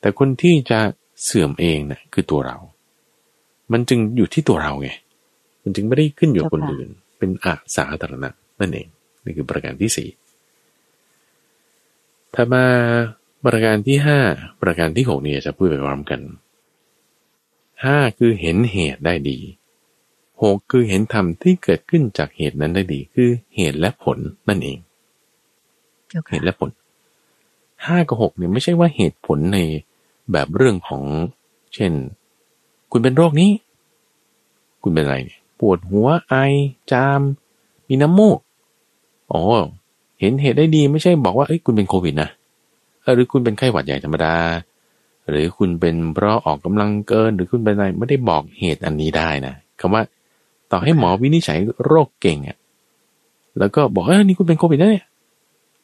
แต่คนที่จะเสื่อมเองนะคือตัวเรามันจึงอยู่ที่ตัวเราไงมันจึงไม่ได้ขึ้นอยู่คนอื่นเป็นอาสาธารณะนั่นเองนี่คือประการที่สี่ถ้ามาประการที่ห้าประการที่หกนี่จะพูดไปพร้อมกันห้าคือเห็นเหตุได้ดีหกคือเห็นธรรมที่เกิดขึ้นจากเหตุนั้นได้ดีคือเหตุและผลนั่นเอง okay. เหตุและผลห้ากับหกเนี่ยไม่ใช่ว่าเหตุผลในแบบเรื่องของเช่นคุณเป็นโรคนี้คุณเป็นอะไรเนี่ยปวดหัวไอจามมีน้ำมูกอ๋อเห็นเหตุได้ดีไม่ใช่บอกว่าเอ้ยคุณเป็นโควิดนะหรือคุณเป็นไข้หวัดใหญ่ธรรมดาหรือคุณเป็นเพราะออกกำลังเกินหรือคุณเป็นอะไรไม่ได้บอกเหตุอันนี้ได้นะคำว่าต่อให้หมอวินิจฉัยโรคเก่งอ่ะแล้วก็บอกเออนี่คุณเป็นโควิดนะเนี่ย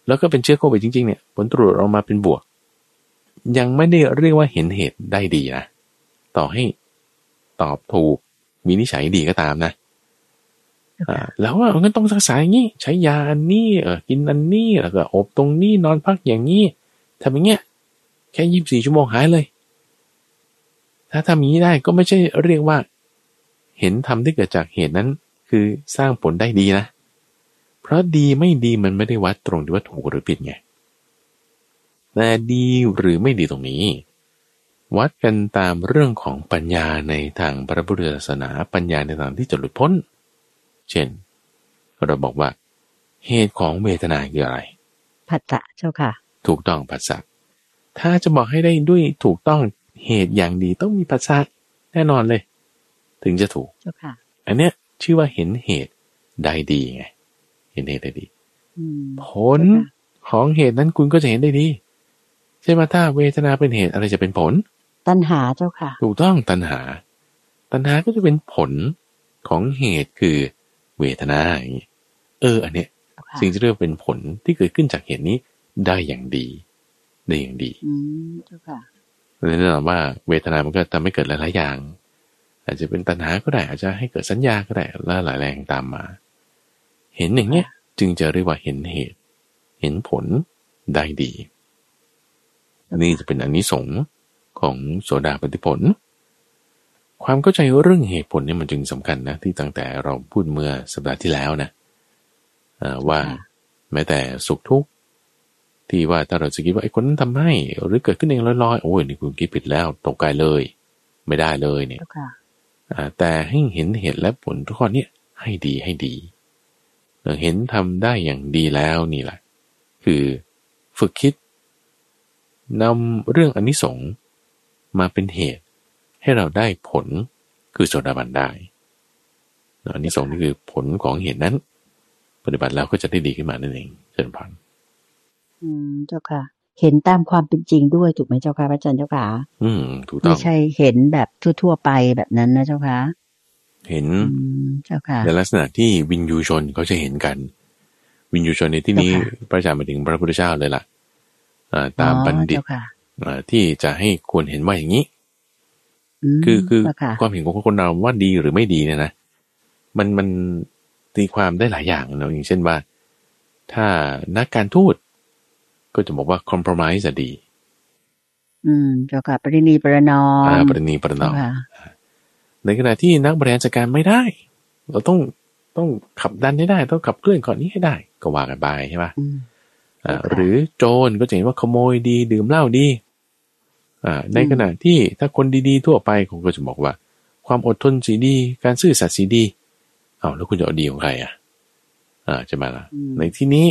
แล้วก็เป็นเชื้อโควิดจริงๆเนี่ยผลตรวจออกมาเป็นบวกยังไม่ได้เรียกว่าเห็นเหตุได้ดีนะต่อให้ตอบถูกวินิจฉัยดีก็ตามนะ okay. อ่าแล้วว่างั้นต้องรักษาอย่างนี้ใช้ยาอันนี้เออกินอันนี้แล้วก็อบตรงนี้นอนพักอย่างนี้ทำอย่างเงี้ยแค่ยี่สิบสี่ชั่วโมงหายเลยถ้าทำอย่างนี้ได้ก็ไม่ใช่เรียกว่าเห็นธรรมที่เกิดจากเหตุนั้นคือสร้างผลได้ดีนะเพราะดีไม่ดีมันไม่ได้วัดตรงที่ว่าถูกหรือผิดไงแต่ดีหรือไม่ดีตรงนี้วัดกันตามเรื่องของปัญญาในทางพระพุทธศาสนาปัญญาในทางที่จะหลุดพ้นเช่นเราบอกว่าเหตุของเวทนาคืออะไรผัสสะเจ้าค่ะถูกต้องผัสสะถ้าจะบอกให้ได้ด้วยถูกต้องเหตุอย่างดีต้องมีผัสสะแน่นอนเลยถึงจะถูกเจ้าค่ะอันเนี้ยชื่อว่าเห็นเหตุได้ดีไงเห็นเหตุได้ดีผลของเหตุนั้นคุณก็จะเห็นได้ดีใช่ไหมถ้าเวทนาเป็นเหตุอะไรจะเป็นผลตัณหาเจ้าค่ะถูกต้องตัณหาตัณหาก็จะเป็นผลของเหตุคือเวทนาอย่างนี้เอออันเนี้ยสิ่งที่เรียกเป็นผลที่เกิดขึ้นจากเหตุนี้ได้อย่างดีได้อย่างดีเจ้าค่ะแน่นอนว่าเวทนามันก็ทำให้เกิดหลายๆอย่างอาจจะเป็นตัณหาก็ได้อาจจะให้เกิดสัญญาก็ได้และหลายแรงตามมาเห็นอย่างเนี้ยจึงจะเรียกว่าเห็นเหตุเห็นผลได้ดีนี่จะเป็นอานิสงส์ของโสดาปัตติผลความเข้าใจเรื่องเหตุผลนี่มันจึงสำคัญนะที่ตั้งแต่เราพูดเมื่อสัปดาห์ที่แล้วนะว่าแม้แต่สุขทุกข์ที่ว่าถ้าเราจะคิดว่าไอ้คนนั้นทำให้หรือเกิดขึ้นเองลอยๆโอ้ยนี่คุณคิดผิดแล้วตกใจเลยไม่ได้เลยเนี่ย okay. แต่ให้เห็นเหตุและผลทุกข้อนี้ให้ดีให้ดีเห็นทำได้อย่างดีแล้วนี่แหละคือฝึกคิดนำเรื่องอานิสงส์มาเป็นเหตุให้เราได้ผลคือโสดาบันได้อานิสงส์นี่คือผลของเหตุนั้นปฏิบัติแล้วก็จะได้ดีขึ้นมานั่นเองเชิญพันอืมเจ้าค่ะเห็นตามความเป็นจริงด้วยถูกไหมเจ้าค่ะพระอาจารย์เจ้าค่ะอืมถูกต้องไม่ใช่เห็นแบบทั่วๆไปแบบนั้นนะเจ้าค่ะเห็นเจ้าค่ะในลักษณะที่วินยูชนเขาจะเห็นกันวินยูชนในที่นี้พระอาจารย์หมายถึงพระพุทธเจ้าเลยล่ะตามบัณฑิตที่จะให้ควรเห็นว่าอย่างนี้คือคือความเห็นของคนเราว่าดีหรือไม่ดีเนี่ยนะมันมันตีความได้หลายอย่างนะอย่างเช่นว่าถ้านักการทูตก็จะบอกว่าคอมโพรไมซ์จะดีอืมเจ้าค่ะประนีประนอมประนีประนอมในขณะที่นักบริหารจัดการไม่ได้ เราต้องต้องขับดันให้ได้ต้องขับเคลื่อนก่อนนี้ให้ได้ก็ว่ากันไปใช่ไหมอ่าหรือโจรก็จะเห็นว่าขโมยดีดื่มเหล้าดีอ่าในขณะที่ถ้าคนดีๆทั่วไปผมก็จะบอกว่าความอดทนสีดีการซื่อสัตย์สีดีเอาแล้วคุณจะเอาดีของใครอ่ะอ่าจะมาละในที่นี้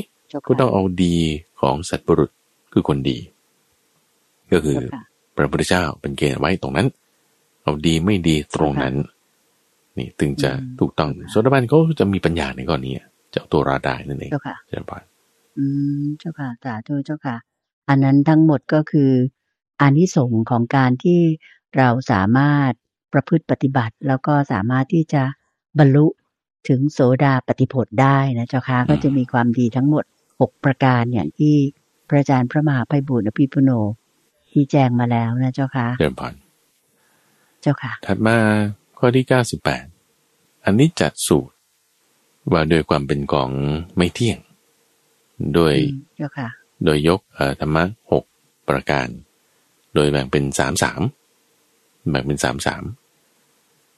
ก็ต้องเอาดีของสัตว์ประหลาดคือคนดีก็คือพระพุทธเจ้าเป็นเกณฑ์ไว้ตรงนั้นเอาดีไม่ดีตรงนั้นนี่ถึงจะถูกต้องโสดาบันเขาจะมีปัญญาในกรณีจะเอาตัวรอดได้นั่นเองเจ้าค่ะเจ้าค่ะอืมเจ้าค่ะสาธุเจ้าค่ะอันนั้นทั้งหมดก็คืออานิสงส์ของการที่เราสามารถประพฤติปฏิบัติแล้วก็สามารถที่จะบรรลุถึงโสดาปัตติผลได้นะเจ้าค่ะก็จะมีความดีทั้งหมดหกประการอย่างที่พระอาจารย์พระมหาไพบูลย์อภิปุโนที่แจ้งมาแล้วนะเจ้าค่ะเจ้าค่ะเจ้าค่ะถัดมาข้อที่เก้าสิบแปดอันนี้จัดสูตรว่าโดยความเป็นของไม่เที่ยงโดยเจ้าค่ะโดยยกธรรมะหกประการโดยแบ่งเป็นสามสามแบ่งเป็นสามสาม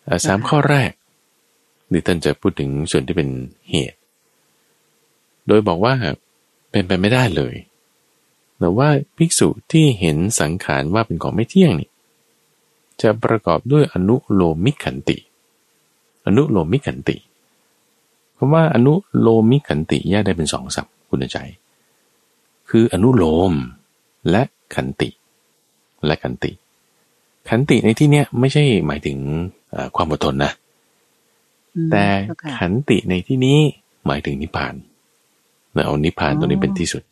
อ่าสามข้อแรกนี่ท่านจะพูดถึงส่วนที่เป็นเหตุโดยบอกว่าเป็นไปไม่ได้เลยแต่ว่าภิกษุที่เห็นสังขารว่าเป็นของไม่เที่ยงนี่จะประกอบด้วยอนุโลมิกขันติอนุโลมิกขันติคำว่าอนุโลมิกขันติแยกได้เป็นสองศัพท์คุณใจคืออนุโลมและขันติและขันติขันติในที่เนี้ยไม่ใช่หมายถึงความอดทนนะแต่ขันติในที่นี้หมายถึงนิพพานเราเอานิพพานตัวนี้เป็นที่สุด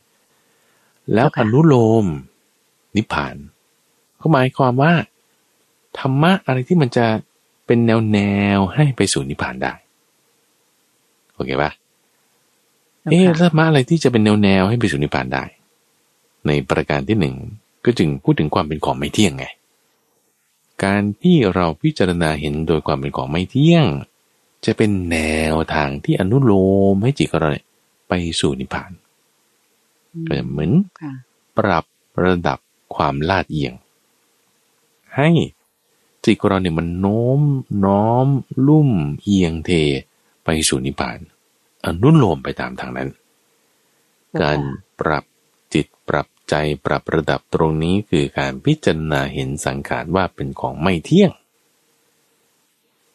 แล้วอนุโลมนิพพานก็หมายความว่าธรรมะอะไรที่มันจะเป็นแนวแนวให้ไปสู่นิพพานได้โอเคป่ะเอ๊ะธรรมะอะไรที่จะเป็นแนวแนวให้ไปสู่นิพพานได้ในประการที่หนึ่งก็จึงพูดถึงความเป็นของไม่เที่ยงไงการที่เราพิจารณาเห็นโดยความเป็นของไม่เที่ยงจะเป็นแนวทางที่อนุโลมให้จิตเราเนี่ยไปสู่นิพพานก็เหมือนปรับระดับความลาดเอียงให้จิตของเราเนี่ยมันโน้มน้อมลุ่มเอียงเทไปสู่นิพพานอนุโลมไปตามทางนั้นการปรับจิตปรับใจปรับระดับตรงนี้คือการพิจารณาเห็นสังขารว่าเป็นของไม่เที่ยง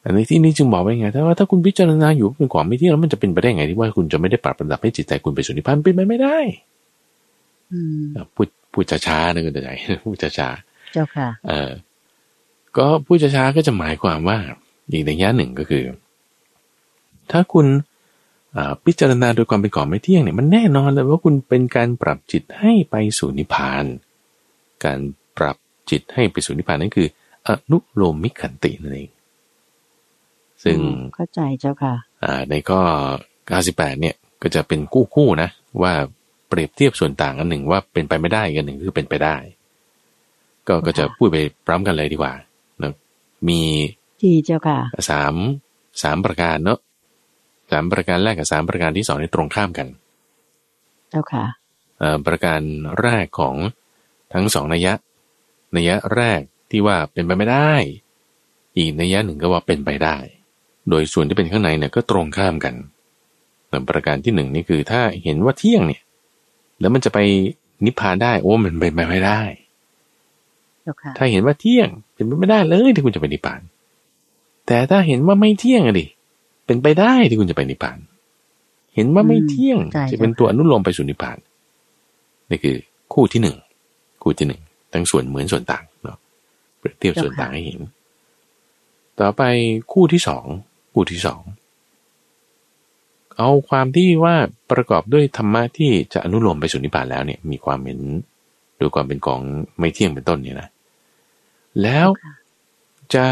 อันนี้ที่นี่จึงบอกไว้ไงถ้าว่าถ้าคุณพิจารณาอยู่เป็นของไม่เที่ยงแล้วมันจะเป็นไปได้ไงที่ว่าคุณจะไม่ได้ปรับระดับให้จิตใจคุณไปสู่นิพพานเป็นไปไม่ได้พูดพูดช้าๆนะคุณตาใจพูดช้าๆเจ้าค่ะเออก็พูดช้าๆก็จะหมายความว่าอีกในแง่หนึ่งก็คือถ้าคุณพิจารณาโดยความเป็นของไม่เที่ยงเนี่ยมันแน่นอนเลยว่าคุณเป็นการปรับจิตให้ไปสู่นิพพานการปรับจิตให้ไปสู่นิพพานนั่นคืออนุโลมิกขันตินั่นเองซึ่งเข้าใจเจ้าค่ะในข้อเก้าสิบแปดเนี่ยก็จะเป็นคู่คู่นะว่าเปรียบเทียบส่วนต่างอันหนึ่งว่าเป็นไปไม่ได้กันหนึ่งคือเป็นไปได้ก็ก็จะพูดไปพร้อมกันเลยดีกว่านะมีที่เจ้าค่ะสามสามประการเนาะสามประการแรกกับสามประการที่สองนี่ตรงข้ามกันเจ้าค่ะประการแรกของทั้งสองนัยยะนัยยะแรกที่ว่าเป็นไปไม่ได้อีกนัยยะหนึ่งก็ว่าเป็นไปได้โดยส่วนที่เป็นข้างในเนี่ยก็ตรงข้ามกันแต่ประการที่หนึ่งนี่คือถ้าเห็นว่าเที่ยงเนี่ยแล้วมันจะไปนิพพานได้โอ้มันเป็นไปไม่ได้ถ้าเห็นว่าเที่ยงเป็นไปไม่ได้เลยที่คุณจะไปนิพพานแต่ถ้าเห็นว่าไม่เที่ยงอะดิเป็นไปได้ที่คุณจะไปนิพพานเห็นว่าไม่เที่ยงจะเป็นตัวอนุโลมไปสู่นิพพานนี่คือคู่ที่หนึ่งคู่ที่หนึ่งทั้งส่วนเหมือนส่วนต่างเนาะเปรียบเทียบส่วนต่างให้เห็นต่อไปคู่ที่สองคู่ที่สองเอาความที่ว่าประกอบด้วยธรรมะที่จะอนุโลมไปสู่นิพพานแล้วเนี่ยมีความเห็นโดยความเป็นของไม่เที่ยงเป็นต้นเนี่ยนะแล้วจะ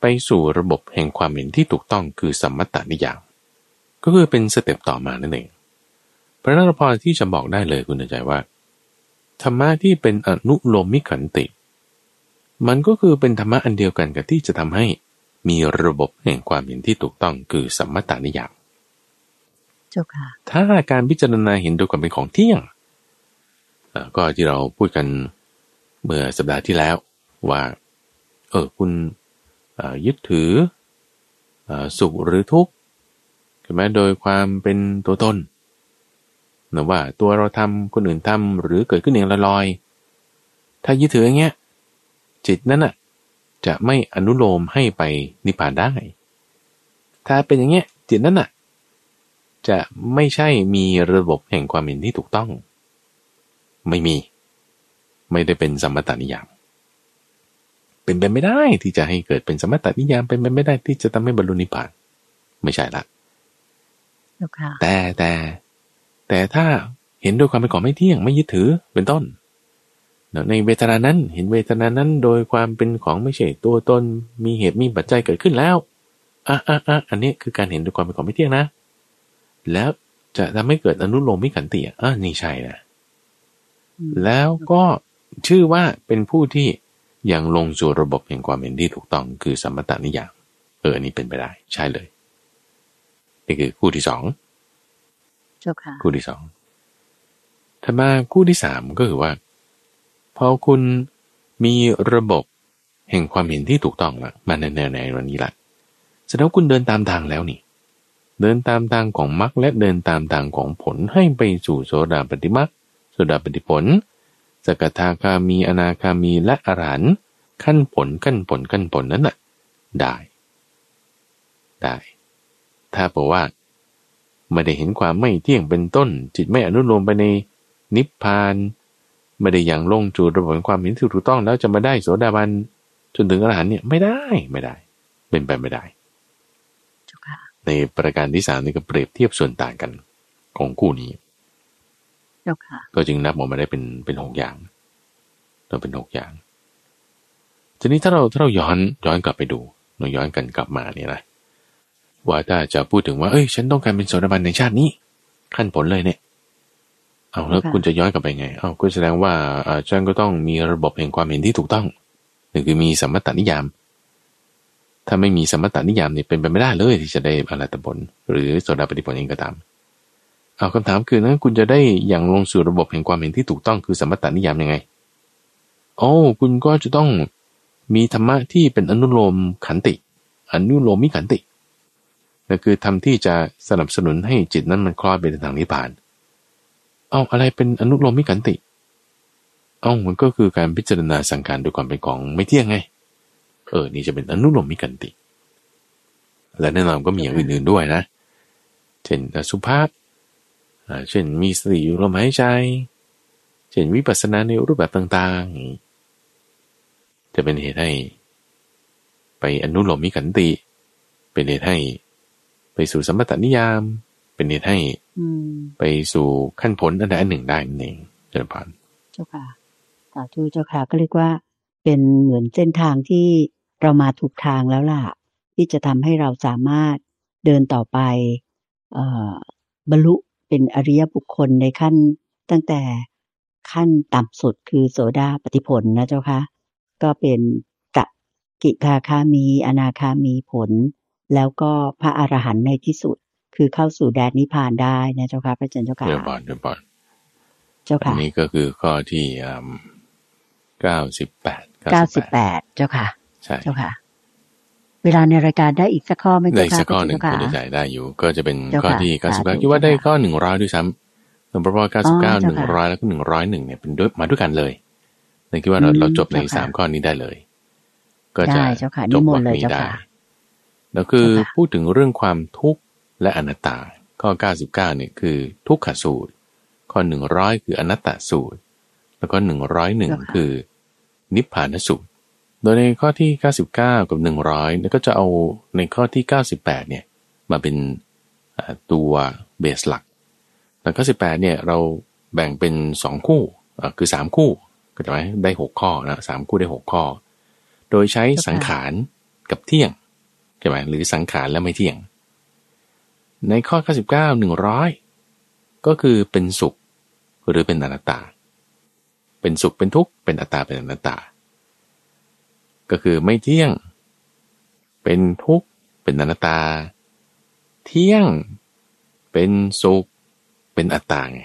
ไปสู่ระบบแห่งความเห็นที่ถูกต้องคือสัมมัตตนิยามก็คือเป็นสเต็ปต่อมานั่นเองเพราะนั้นเราพอที่จะบอกได้เลยคุณใจว่าธรรมะที่เป็นอนุโลมิกขันติมันก็คือเป็นธรรมะอันเดียวกันกับที่จะทำให้มีระบบแห่งความเห็นที่ถูกต้องคือสัมมัตตนิยามถ้าการพิจารณาเห็นโดยความเป็นของเที่ยงก็ที่เราพูดกันเมื่อสัปดาห์ที่แล้วว่าเออคุณยึดถือสุขหรือทุกข์ ใช่ไหมโดยความเป็นตัวตนนะว่าตัวเราทำคนอื่นทำหรือเกิดขึ้นเองลอยๆถ้ายึดถืออย่างเงี้ยจิตนั้นน่ะจะไม่อนุโลมให้ไปนิพพานได้ถ้าเป็นอย่างเงี้ยจิตนั้นน่ะจะไม่ใช่มีระบบแห่งความเห็นที่ถูกต้องไม่มีไม่ได้เป็นสัมมัตตนิยามเป็นไปไม่ได้ที่จะให้เกิดเป็นสัมมัตตนิยามเป็นไปไม่ได้ที่จะทำให้บรรลุนิพพานไม่ใช่ละแต่แต่แต่ถ้าเห็นโดยความเป็นของไม่เที่ยงไม่ยึดถือเป็นต้นในเวทนานั้นเห็นเวทนานั้นโดยความเป็นของไม่ใช่ตัวตนมีเหตุมีปัจจัยเกิดขึ้นแล้วอ่ะอ่ะอ่ะอันนี้คือการเห็นโดยความเป็นของไม่เที่ยงนะแล้วจะทำให้เกิดอนุโลมิขันติอ่ะนี่ใช่นะแล้วก็ชื่อว่าเป็นผู้ที่ยังลงสู่ระบบแห่งความเห็นที่ถูกต้องคือสัมมัตตนิยามเอออันนี้เป็นไปได้ใช่เลยนี่คือคู่ที่สองคู่ที่สองถัดมาคู่ที่สามก็คือว่าพอคุณมีระบบแห่งความเห็นที่ถูกต้องละมาในแนวไหนวันนี้ละแสดงว่าคุณเดินตามทางแล้วนี่เดินตามทางของมรรคและเดินตามทางของผลให้ไปสู่โสดาปัตติมรรคโสดาปัตติผลสกทาคามีอนาคามีและอรหันต์ขั้นผลขั้นผลขั้นผลนั้นน่ะได้ได้ถ้าบอกว่าไม่ได้เห็นความไม่เที่ยงเป็นต้นจิตไม่อนุโลมไปในนิพพานไม่ได้อย่างลงจูดระบบความเห็นที่ถูกต้องแล้วจะมาได้โสดาบันจนถึงอรหันต์เนี่ยไม่ได้ไม่ได้เป็นไปไม่ได้ในประการที่สามนี่ก็เปรียบเทียบส่วนต่างกันของคู่นี้ก็จึงนับออกมาได้เป็นเป็นหกอย่างเราเป็นหกอย่างทีนี้ถ้าเราถ้าเราย้อนย้อนกลับไปดูเราย้อนกันกลับมาเนี่ยนะว่าถ้าจะพูดถึงว่าเอ้ยฉันต้องการเป็นโสดาบันในชาตินี้ขั้นผลเลยเนี่ยเอาแล้วคุณจะย้อนกลับไปไงเอาก็แสดงว่าฉันก็ต้องมีระบบแห่งความเห็นที่ถูกต้องหนึ่งคือมีสัมมัตตนิยามถ้าไม่มีสัมมัตตนิยามเนี่ยเป็นไปไม่ได้เลยที่จะได้อรหัตผลหรือโสดาปัตติผลเองก็ตามเอาคำถามคือนั้นคุณจะได้อย่างลงสู่ระบบแห่งความเห็นที่ถูกต้องคือสัมมัตตนิยามยังไงโอ้คุณก็จะต้องมีธรรมะที่เป็นอนุโลมขันติอนุโลมิขันตินั่นคือธรรมที่จะสนับสนุนให้จิตนั้นมันคล้อยไปในทางนิพพานเอาอะไรเป็นอนุโลมิขันติเอามันก็คือการพิจารณาสังขารโดยความเป็นของไม่เที่ยงไงเออนี่จะเป็นอนุโลมิขันติและแน่นอนก็มีอย่างอื่นๆด้วยนะเช่นอสุภะเช่นมีสติอยู่ลมหายใจเช่นวิปัสสนาในรูปแบบต่างๆจะเป็นเหตุให้ไปอนุโลมิขันติเป็นเหตุให้ไปสู่สัมมัตตนิยามเป็นเหตุให้ไปสู่ขั้นผลอันใดอันหนึ่งได้นั่นเองเจริญพรเจ้าค่ะสาธุเจ้าค่ะก็เรียกว่าเป็นเหมือนเส้นทางที่เรามาถูกทางแล้วล่ะที่จะทำให้เราสามารถเดินต่อไปเอ่อบรรลุเป็นอริยบุคคลในขั้นตั้งแต่ขั้นต่ำสุดคือโสดาปัตติผลนะเจ้าค่ะก็เป็นกกิทาคามีอนาคามีผลแล้วก็พระอรหันต์ในที่สุดคือเข้าสู่แดนนิพพานได้นะเจ้าค่ะพระอาจารย์เจ้าค่ะเดี๋ยวก่อนเดี๋ยวก่อนเจ้าค่ะอันนี้ก็คือข้อที่เก้าสิบแปดเก้าสิบแปดเจ้าค่ะใช่เจ้าค่ะเวลาในรายการได้อีกสักข้อไม่ได้สักข้อหนึ่งคุณใจได้อยู่ก็จะเป็นข้อที่เก้าสิบแปดคิดว่าได้ข้อหนึ่งร้อยด้วยซ้ำเพราะว่าเก้าสิบเก้าหนึ่งร้อยแล้วก็หนึ่งร้อยหนึ่งเนี่ยเป็นด้วยมาด้วยกันเลยนั่นคิดว่าเราเราจบในสามข้อนี้ได้เลยก็จะจบหมดเลยได้แล้วคือพูดถึงเรื่องความทุกข์และอนัตตาข้อเก้าสิบเก้าเนี่ยคือทุกขสูตรข้อหนึ่งร้อยคืออนัตตสูตรแล้วก็หนึ่งร้อยเอ็ดคือนิพพานสูตรโดยในข้อที่เก้าสิบเก้ากับหนึ่งร้อยแล้วก็จะเอาในข้อที่เก้าสิบแปดเนี่ยมาเป็นตัวเบสหลักแล้วข้อสิบแปดเนี่ยเราแบ่งเป็นสองคู่คือสามคู่ก็จะได้หกข้อนะสามคู่ได้หกข้อโดยใช้สังขารกับเที่ยงใช่ไหมหรือสังขารและไม่เที่ยงในข้อเก้าสิบเก้า หนึ่งร้อยก็คือเป็นสุขหรือเป็นอนัตตาเป็นสุขเป็นทุกข์เป็นอัตตาเป็นอนัตตาก็คือไม่เที่ยงเป็นทุกข์เป็นอนัตตาเที่ยงเป็นสุขเป็นอัตตาไง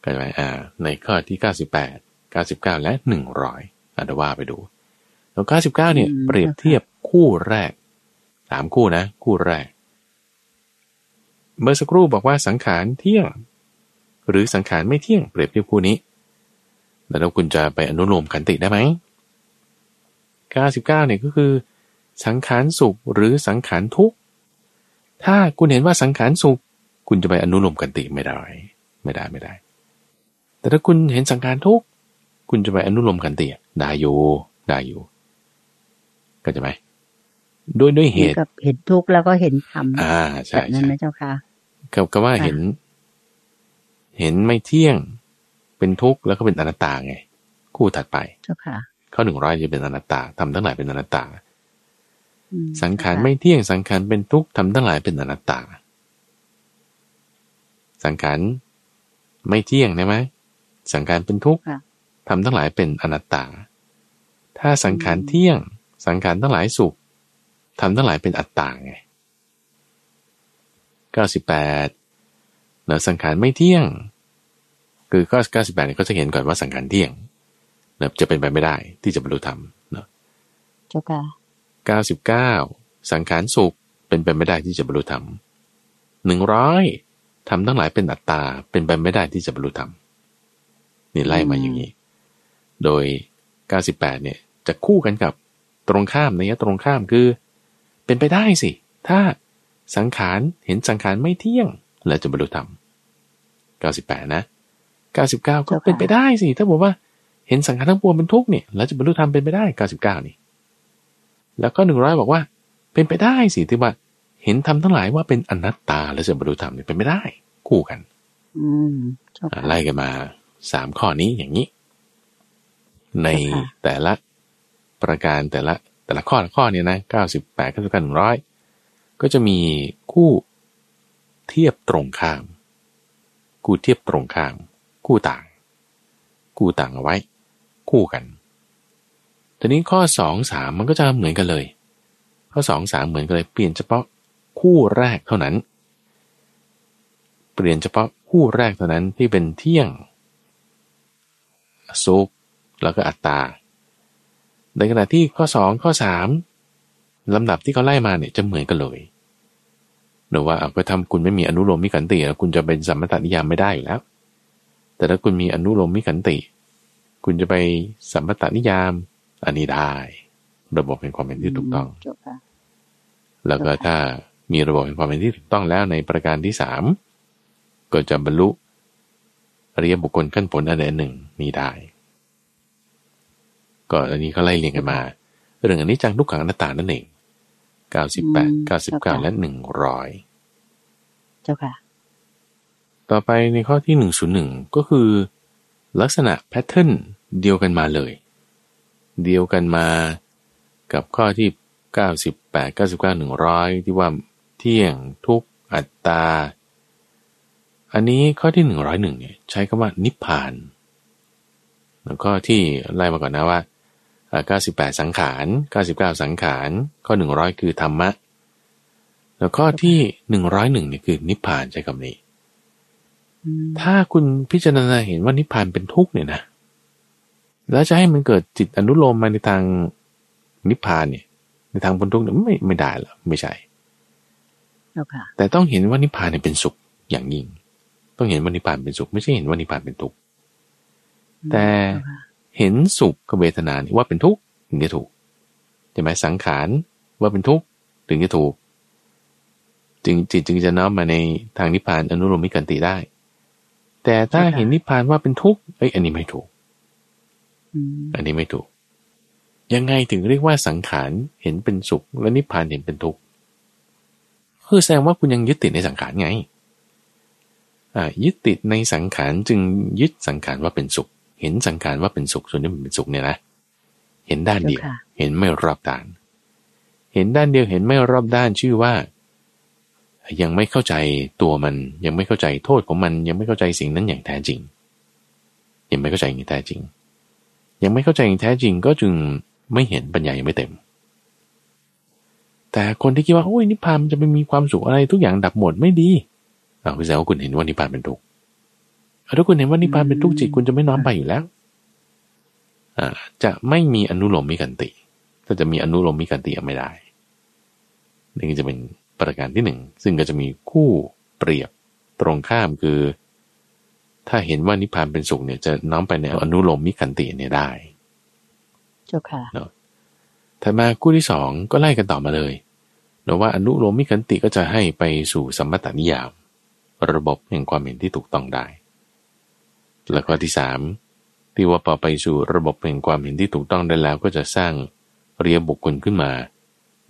เข้าใจไหมอ่าในข้อที่เก้าสิบแปด เก้าสิบเก้าและหนึ่งร้อยอาจจะว่าไปดูแล้วเก้าสิบเก้าเนี่ยเปรียบเทียบคู่แรกสามคู่นะคู่แรก เมื่อสักครู่บอกว่าสังขารเที่ยงหรือสังขารไม่เที่ยงเปรียบเทียบคู่นี้แล้วคุณจะไปอนุโลมขันติได้ไหมเก้าสิบเก้าเนี่ยก็คือสังขารสุขหรือสังขารทุกข์ถ้าคุณเห็นว่าสังขารสุขคุณจะไปอนุโลมขันติไม่ได้ไม่ได้ไม่ได้แต่ถ้าคุณเห็นสังขารทุกข์คุณจะไปอนุโลมขันติได้อยู่ได้อยู่ก็จะไหมด้วยด้วยเหตุกับเห็นทุกข์แล้วก็เห็นธรรมอ่าใช่นั่นไหมเจ้าค่ะกับก็ว่าเห็นเห็นไม่เที่ยงเป็นทุกข์แล้วก็เป็นอนัตตาไงคู่ถัดไปเจ้าค่ะข้อหนึ่งร้อยจะเป็นอนัตตาทำทั้งหลายเป็นอนัตตาสังขารไม่เที่ยงสังขารเป็นทุกข์ทำทั้งหลายเป็นอนัตตาสังขารไม่เที่ยงใช่ไหมสังขารเป็นทุกข์ทำทั้งหลายเป็นอนัตตาถ้าสังขารเที่ยงสังขารทั้งหลายสุขทำทั้งหลายเป็นอัตตาไงเก้าสิบแปดแล้วสังขารไม่เที่ยงคือก็เก้าสิบแปดเนี่ยก็จะเห็นก่อนว่าสังขารเที่ยงนะจะเป็นไปไม่ได้ที่จะบรรลุธรรมเนาะเจ้าค่ะเก้าสิบเก้าสังขารสุขเป็นไปไม่ได้ที่จะบรรลุธรรมหนึ่งร้อยทำทั้งหลายเป็นอัตตาเป็นไปไม่ได้ที่จะบรรลุธรรมนี่ไล่มาอย่างนี้โดยเก้าสิบแปดเนี่ยจะคู่กันกับตรงข้ามในยะตรงข้ามคือเป็นไปได้สิถ้าสังขารเห็นสังขารไม่เที่ยงแล้วจะบรรลุธรรมเก้าสิบแปดนะเก้าสิบเก้าก็เป็นไปได้สิถ้าบอกว่าเห็นสังขารทั้งปวงเป็นทุกข์เนี่ยแล้วจะบรรลุธรรมเป็นไปได้เก้าสิบเก้านี่แล้วก็หนึ่งร้อยบอกว่าเป็นไปได้สิที่ว่าเห็นธรรมทั้งหลายว่าเป็นอนัตตาแล้วจะบรรลุธรรมเนี่ยเป็นไม่ได้คู่กันอืมไล่กันมาสามข้อนี้อย่างนี้ในแต่ละประการแต่ละแต่ละข้อละข้อเนี่ยนะเก้าสิบแปด เก้าสิบเก้า หนึ่งร้อยก็จะมีคู่เทียบตรงข้ามคู่เทียบตรงข้ามคู่ต่างคู่ต่างเอาไว้คู่กันทีนี้ข้อสอง สามมันก็จะเหมือนกันเลยข้อสอง สามเหมือนกันเลยเปลี่ยนเฉพาะคู่แรกเท่านั้นเปลี่ยนเฉพาะคู่แรกเท่านั้นที่เป็นเที่ยงสุขแล้วก็อัตตาในขณะที่ข้อสองข้อสามลำดับที่เขาไล่มาเนี่ยจะเหมือนกันเลยหรือว่าเอาไปทำคุณไม่มีอนุโลมมิขันติแล้วคุณจะเป็นสัมมัตตนิยามไม่ได้อยู่แล้วแต่ถ้าคุณมีอนุโลมมิขันติคุณจะไปสัมมัตตนิยามอันนี้ได้ระบบแห่งความเป็นที่ถูกต้องแล้วก็ถ้ามีระบบแห่งความเป็นที่ถูกต้องแล้วในประการที่สามก็จะบรรลุอริยบุคคลขั้นผลอันใดหนึ่งนี้ได้ก็อันนี้เขาไล่เรียงกันมาเรื่องอันนี้จังทุกขังอนัตตานั่นเองเก้าสิบแปด เก้าสิบเก้าและหนึ่งร้อยเจ้าค่ะต่อไปในข้อที่หนึ่งร้อยเอ็ดก็คือลักษณะแพทเทิร์นเดียวกันมาเลยเดียวกันมากับข้อที่เก้าสิบแปด เก้าสิบเก้า หนึ่งร้อยที่ว่าเที่ยงทุกข์อัตตาอันนี้ข้อที่หนึ่งร้อยเอ็ดเนี่ยใช้คำว่านิพพานแล้วก็ที่ไล่มาก่อนนะว่าเก้าสิบแปดสังขารเก้าสิบเก้าสังขารข้อหนึ่งร้อยคือธรรมะแล้วข้อที่หนึ่งร้อยเอ็ดเนี่ยคือนิพพานใช้คำนี้ถ้าคุณพิจารณาเห็นว่านิพพานเป็นทุกข์เนี่ยนะแล้วจะให้มันเกิดจิตอนุโลมมาในทางนิพพานเนี่ยในทางพ้นทุกข์เนี่ยไม่ไม่ได้หรอกไม่ใช่แต่ต้องเห็นว่านิพพานเนี่ยเป็นสุขอย่างยิ่งต้องเห็นว่านิพพานเป็นสุขไม่ใช่เห็นว่านิพพานเป็นทุกข์แต่เห็นสุขกับเวทนาว่าเป็นทุกข์ถึงจะถูกใช่ไหมสังขารว่าเป็นทุกข์ถึงจะถูกจึงจิตจึงจะน้อมมาในทางนิพพานอนุโลมิกันติได้แต่ถ้าเห็นนิพพานว่าเป็นทุกข์เอ้ยอันนี้ไม่ถูกอันนี้ไม่ถูกยังไงถึงเรียกว่าสังขารเห็นเป็นสุขและนิพพานเห็นเป็นทุกข์คือแสดงว่าคุณยังยึดติดในสังขารไงอ่ายึดติดในสังขารจึงยึดสังขารว่าเป็นสุขเห็นสังขารว่าเป็นสุขส่วนนี้มันเป็นสุขเนี่ยนะเห็นด้านเดียวเห็นไม่รอบด้านเห็นด้านเดียวเห็นไม่รอบด้านชื่อว่ายังไม่เข้าใจตัวมันยังไม่เข้าใจโทษของมันยังไม่เข้าใจสิ่งนั้นอย่างแท้จริงยังไม่เข้าใจอย่างแท้จริงยังไม่เข้าใจอย่างแท้จริงก็จึงไม่เห็นปัญญายังไม่เต็มแต่คนที่คิดว่าโอ้ยนิพพานจะไปมีความสุขอะไรทุกอย่างดับหมดไม่ดีอ้าวคือแสดงว่าคุณเห็นว่านิพพานเป็นทุกข์ถ้าคุณเห็นว่านิพพานเป็นทุกข์จิตคุณจะไม่น้อมไปอยู่แล้วอ่าจะไม่มีอนุโลมมิกันติถ้าจะมีอนุโลมมิกันติไม่ได้นี่จะเป็นประการที่หนึ่งซึ่งก็จะมีคู่ เปรียบตรงข้ามคือถ้าเห็นว่านิพพานเป็นสุขเนี่ยจะน้อมไปในอนุโลมมิขันติเนี่ยได้เจ้าค่ะเนาะถัดมาคู่ที่สองก็ไล่กันต่อมาเลยเนาะว่าอนุโลมมิขันติก็จะให้ไปสู่สัมมัตตนิยามระบบแห่งความเห็นที่ถูกต้องได้แล้วข้อที่สามที่ว่าพอไปสู่ระบบแห่งความเห็นที่ถูกต้องได้แล้วก็จะสร้างเรียบุคคลขึ้นมา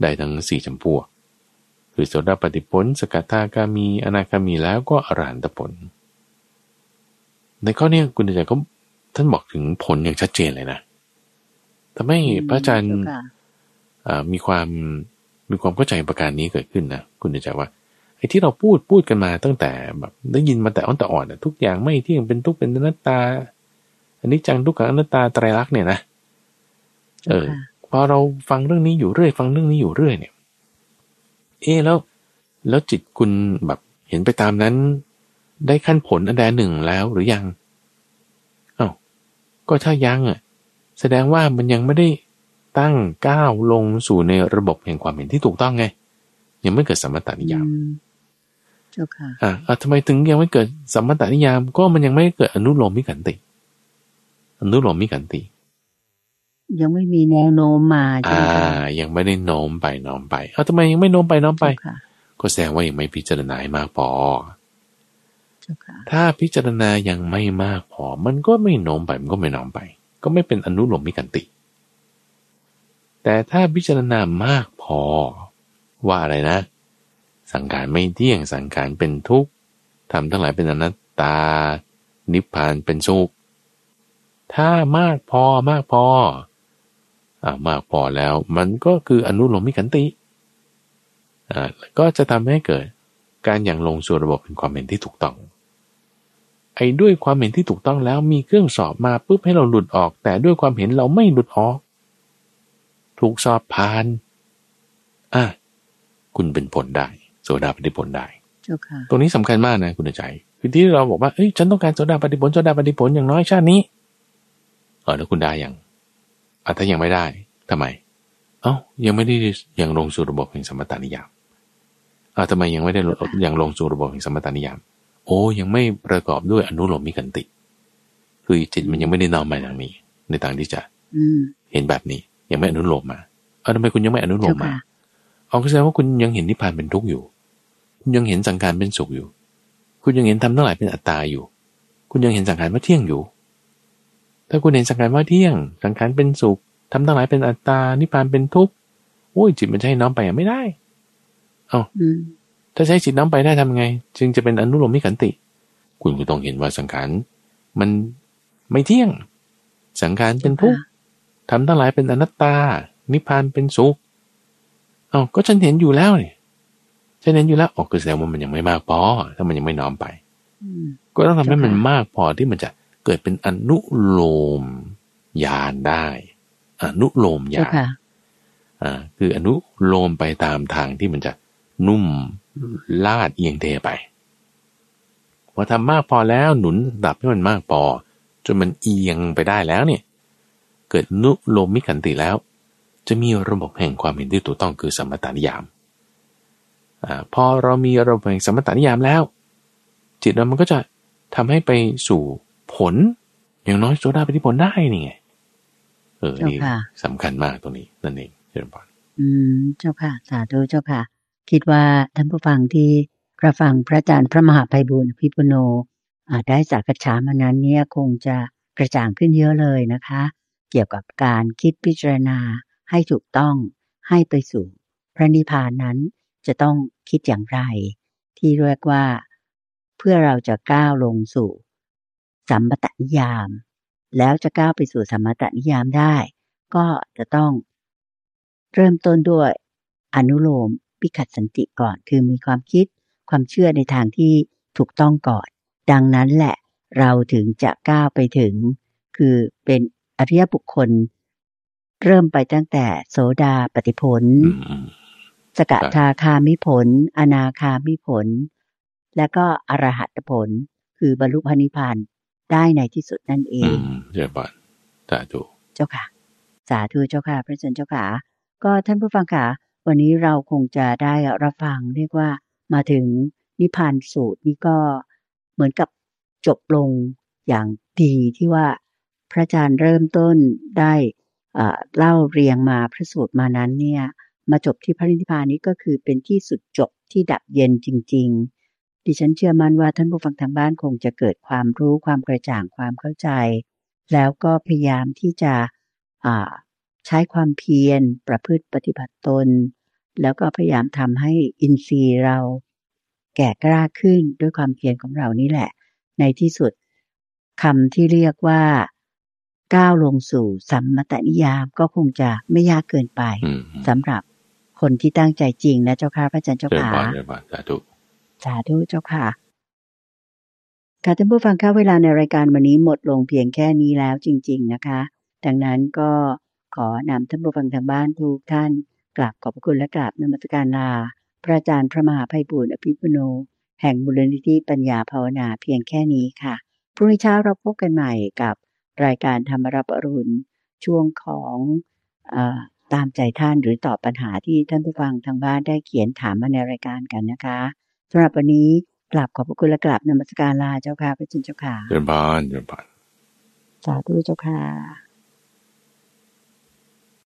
ได้ทั้งสี่จำพวกคือโสดาปัตติผลสกทาคามีอนาคามีแล้วก็อรหันตผลในข้อนี้คุณอาจารย์ก็ท่านบอกถึงผลอย่างชัดเจนเลยนะทำให้พระอาจารย์มีความมีความเข้าใจประการนี้เกิดขึ้นนะคุณอาจารย์ว่าไอ้ที่เราพูดพูดกันมาตั้งแต่แบบได้ยินมาแต่อ้อนแต่อ่อนทุกอย่างไม่เที่ยงเป็นทุกข์เป็นอนัตตาอันนี้จังทุกขังอนัตตาไตรลักษณ์เนี่ยนะเออพอเราฟังเรื่องนี้อยู่เรื่อยฟังเรื่องนี้อยู่เรื่อยเนี่ยเออแล้วแล้วจิตคุณแบบเห็นไปตามนั้นได้ขั้นผลอันใดหนึ่งแล้วหรือยังอ้าวก็ถ้ายังอ่ะแสดงว่ามันยังไม่ได้ตั้งก้าวลงสู่ในระบบแห่งความเห็นที่ถูกต้องไงยังไม่เกิดสัมมัตตนิยามเจ้าค่ะอ่าทำไมถึงยังไม่เกิดสัมมัตตนิยามก็มันยังไม่เกิดอนุโลมมิขันติอนุโลมมิขันติยังไม่มีแนวโน้มมาใช่ไหมอ่ายังไม่ได้โน้มไปโน้มไปเอ้าทำไมยังไม่โน้มไปโน้มไปก็แสดงว่ายังไม่พิจารณาให้มากพอถ้าพิจารณายังไม่มากพอมันก็ไม่โน้มไปมันก็ไม่โน้มไปก็ไม่เป็นอนุโลมมิขันติแต่ถ้าพิจารณามากพอว่าอะไรนะสังขารไม่เที่ยงสังขารเป็นทุกข์ธรรมทั้งหลายเป็นอนัตตานิพพานเป็นสุขถ้ามากพอมากพออ่ามากพอแล้วมันก็คืออนุโลมมิขันติอ่าก็จะทำให้เกิดการอย่างลงสู่ระบบเป็นความเห็นที่ถูกต้องไอ้ด้วยความเห็นที่ถูกต้องแล้วมีเครื่องสอบมาปุ๊บให้เราหลุดออกแต่ด้วยความเห็นเราไม่หลุดออกถูกสอบผ่านอ่ะคุณเป็นผลได้โสดาปัตติผลได้ตรงนี้สำคัญมากนะคุณใจคือที่เราบอกว่าเอ้ยฉันต้องการโสดาปัตติผลโสดาปัตติผลอย่างน้อยชาตินี้เออแล้วคุณได้ยังอ่ะถ้ายังไม่ได้ทำไมเอ้ายังไม่ได้ยังลงสู่ระบบแห่งสัมมัตตนิยามอ่ะทำไมยังไม่ได้ยังลงสู่ระบบแห่งสัมมัตตนิยามโอ้ยังไม่ประกอบด้วยอนุโลมมิขันติคือจิตมันยังไม่ได้น้อมไปทางนี้ในทางที่จะเห็นแบบนี้ยังไม่อนุโลมมาเอ้าทำไมคุณยังไม่อนุโลมมาเอาก็แสดงว่าคุณยังเห็นนิพพานเป็นทุกข์อยู่คุณยังเห็นสังขารเป็นสุขอยู่คุณยังเห็นธรรมทั้งหลายเป็นอัตตาอยู่คุณยังเห็นสังขารว่าเที่ยงอยู่ถ้าคุณเห็นสังขารว่าเที่ยงสังขารเป็นสุขธรรมทั้งหลายเป็นอัตตานิพพานเป็นทุกข์โอ้ยจิตมันจะให้น้อมไปไม่ได้เอ้าถ้าใช้จิตน้อมไปได้ทำไงจึงจะเป็นอนุโลมมิขันติคุณก็ต้องเห็นว่าสังขารมันไม่เที่ยงสังขารเป็นทุกข์ธรรมทั้งหลายเป็นอนัตตานิพพานเป็นสุขอ้าวก็ฉันเห็นอยู่แล้วนี่ฉันเห็นอยู่แล้วออกก็แสดงว่ามันยังไม่มากพอถ้ามันยังไม่น้อมไปก็ต้องทำให้มันมากพอที่มันจะเกิดเป็นอนุโลมญาณได้อนุโลมญาณอ่าคืออนุโลมไปตามทางที่มันจะนุ่มลาดเอียงเทไปพอทำมากพอแล้วหนุนดับให้มันมากพอจนมันเอียงไปได้แล้วเนี่ยเกิดอนุโลมมิขันติแล้วจะมีระบบแห่งความเห็นที่ถูกต้องคือสัมมัตตนิยามอ่าพอเรามีระบบแห่งสัมมัตตนิยามแล้วจิตเรามันก็จะทำให้ไปสู่ผลอย่างน้อยโสดาปัตติผลได้นี่ไงเออนี่สำคัญมากตรงนี้นั่นเองเจริญพรอืมเจ้าค่ะสาธุเจ้าค่ะคิดว่าท่านผู้ฟังที่รับฟังพระอาจารย์พระมหาไพบูลย์อภิปุโนอาจได้สักฉามานั้นเนี่ยคงจะกระจ่างขึ้นเยอะเลยนะคะเกี่ยวกับการคิดพิจารณาให้ถูกต้องให้ไปสู่พระนิพพานนั้นจะต้องคิดอย่างไรที่เรียกว่าเพื่อเราจะก้าวลงสู่สัมมัตตนิยามแล้วจะก้าวไปสู่สัมมัตตนิยามได้ก็จะต้องเริ่มต้นด้วยอนุโลมมิขันสันติก่อนคือมีความคิดความเชื่อในทางที่ถูกต้องก่อนดังนั้นแหละเราถึงจะก้าวไปถึงคือเป็นอริยบุคคลเริ่มไปตั้งแต่โสดาปัตติผลสกทาคามิผลอนาคามิผลและก็อรหัตผลคือบรรลุพระนิพพานได้ในที่สุดนั่นเองเจ้าบ่าวสาธุเจ้าค่ะสาธุเจ้าค่ะพระเจ้าเจ้าค่ะก็ท่านผู้ฟังค่ะวันนี้เราคงจะได้รับฟังเรียกว่ามาถึง นิพพานสูตรนี่ก็เหมือนกับจบลงอย่างดีที่ว่าพระอาจารย์เริ่มต้นได้เล่าเรียงมาพระสูตรมานั้นเนี่ยมาจบที่พระนิพพานนี้ก็คือเป็นที่สุดจบที่ดับเย็นจริงๆดิฉันเชื่อมั่นว่าท่านผู้ฟังทางบ้านคงจะเกิดความรู้ความกระจ่างความเข้าใจแล้วก็พยายามที่จะใช้ความเพียรประพฤติปฏิบัติตนแล้วก็พยายามทำให้อินทรีย์เราแก่กล้าขึ้นด้วยความเพียรของเรานี่แหละในที่สุดคำที่เรียกว่าก้าวลงสู่สัมมตนิยามก็คงจะไม่ยากเกินไปสำหรับคนที่ตั้งใจจริงนะเจ้าค่ะพระอาจารย์เจ้าค่ะสาธุสาธุเจ้าค่ะค่ะท่านผู้ฟังค่ะเวลาในรายการวันนี้หมดลงเพียงแค่นี้แล้วจริงๆนะคะดังนั้นก็ขอนำท่านผู้ฟังทางบ้านทุกท่านกราบขอบพระคุณและกราบนมัสการลาพระอาจารย์พระมหาไพบูลย์อภิปุโนแห่งมูลนิธิปัญญาภาวนาเพียงแค่นี้ค่ะพรุ่งนี้เช้าเราพบกันใหม่กับรายการธรรมรับอรุณช่วงของเอ่อตามใจท่านหรือตอบปัญหาที่ท่านผู้ฟังทางบ้านได้เขียนถามมาในรายการกันนะคะสำหรับวันนี้กราบขอบพระคุณและกราบนมัสการลาเจ้าค่ะพระอาจารย์เจ้าค่ะเจริญพรเจริญพรสาธุเจ้าค่ะ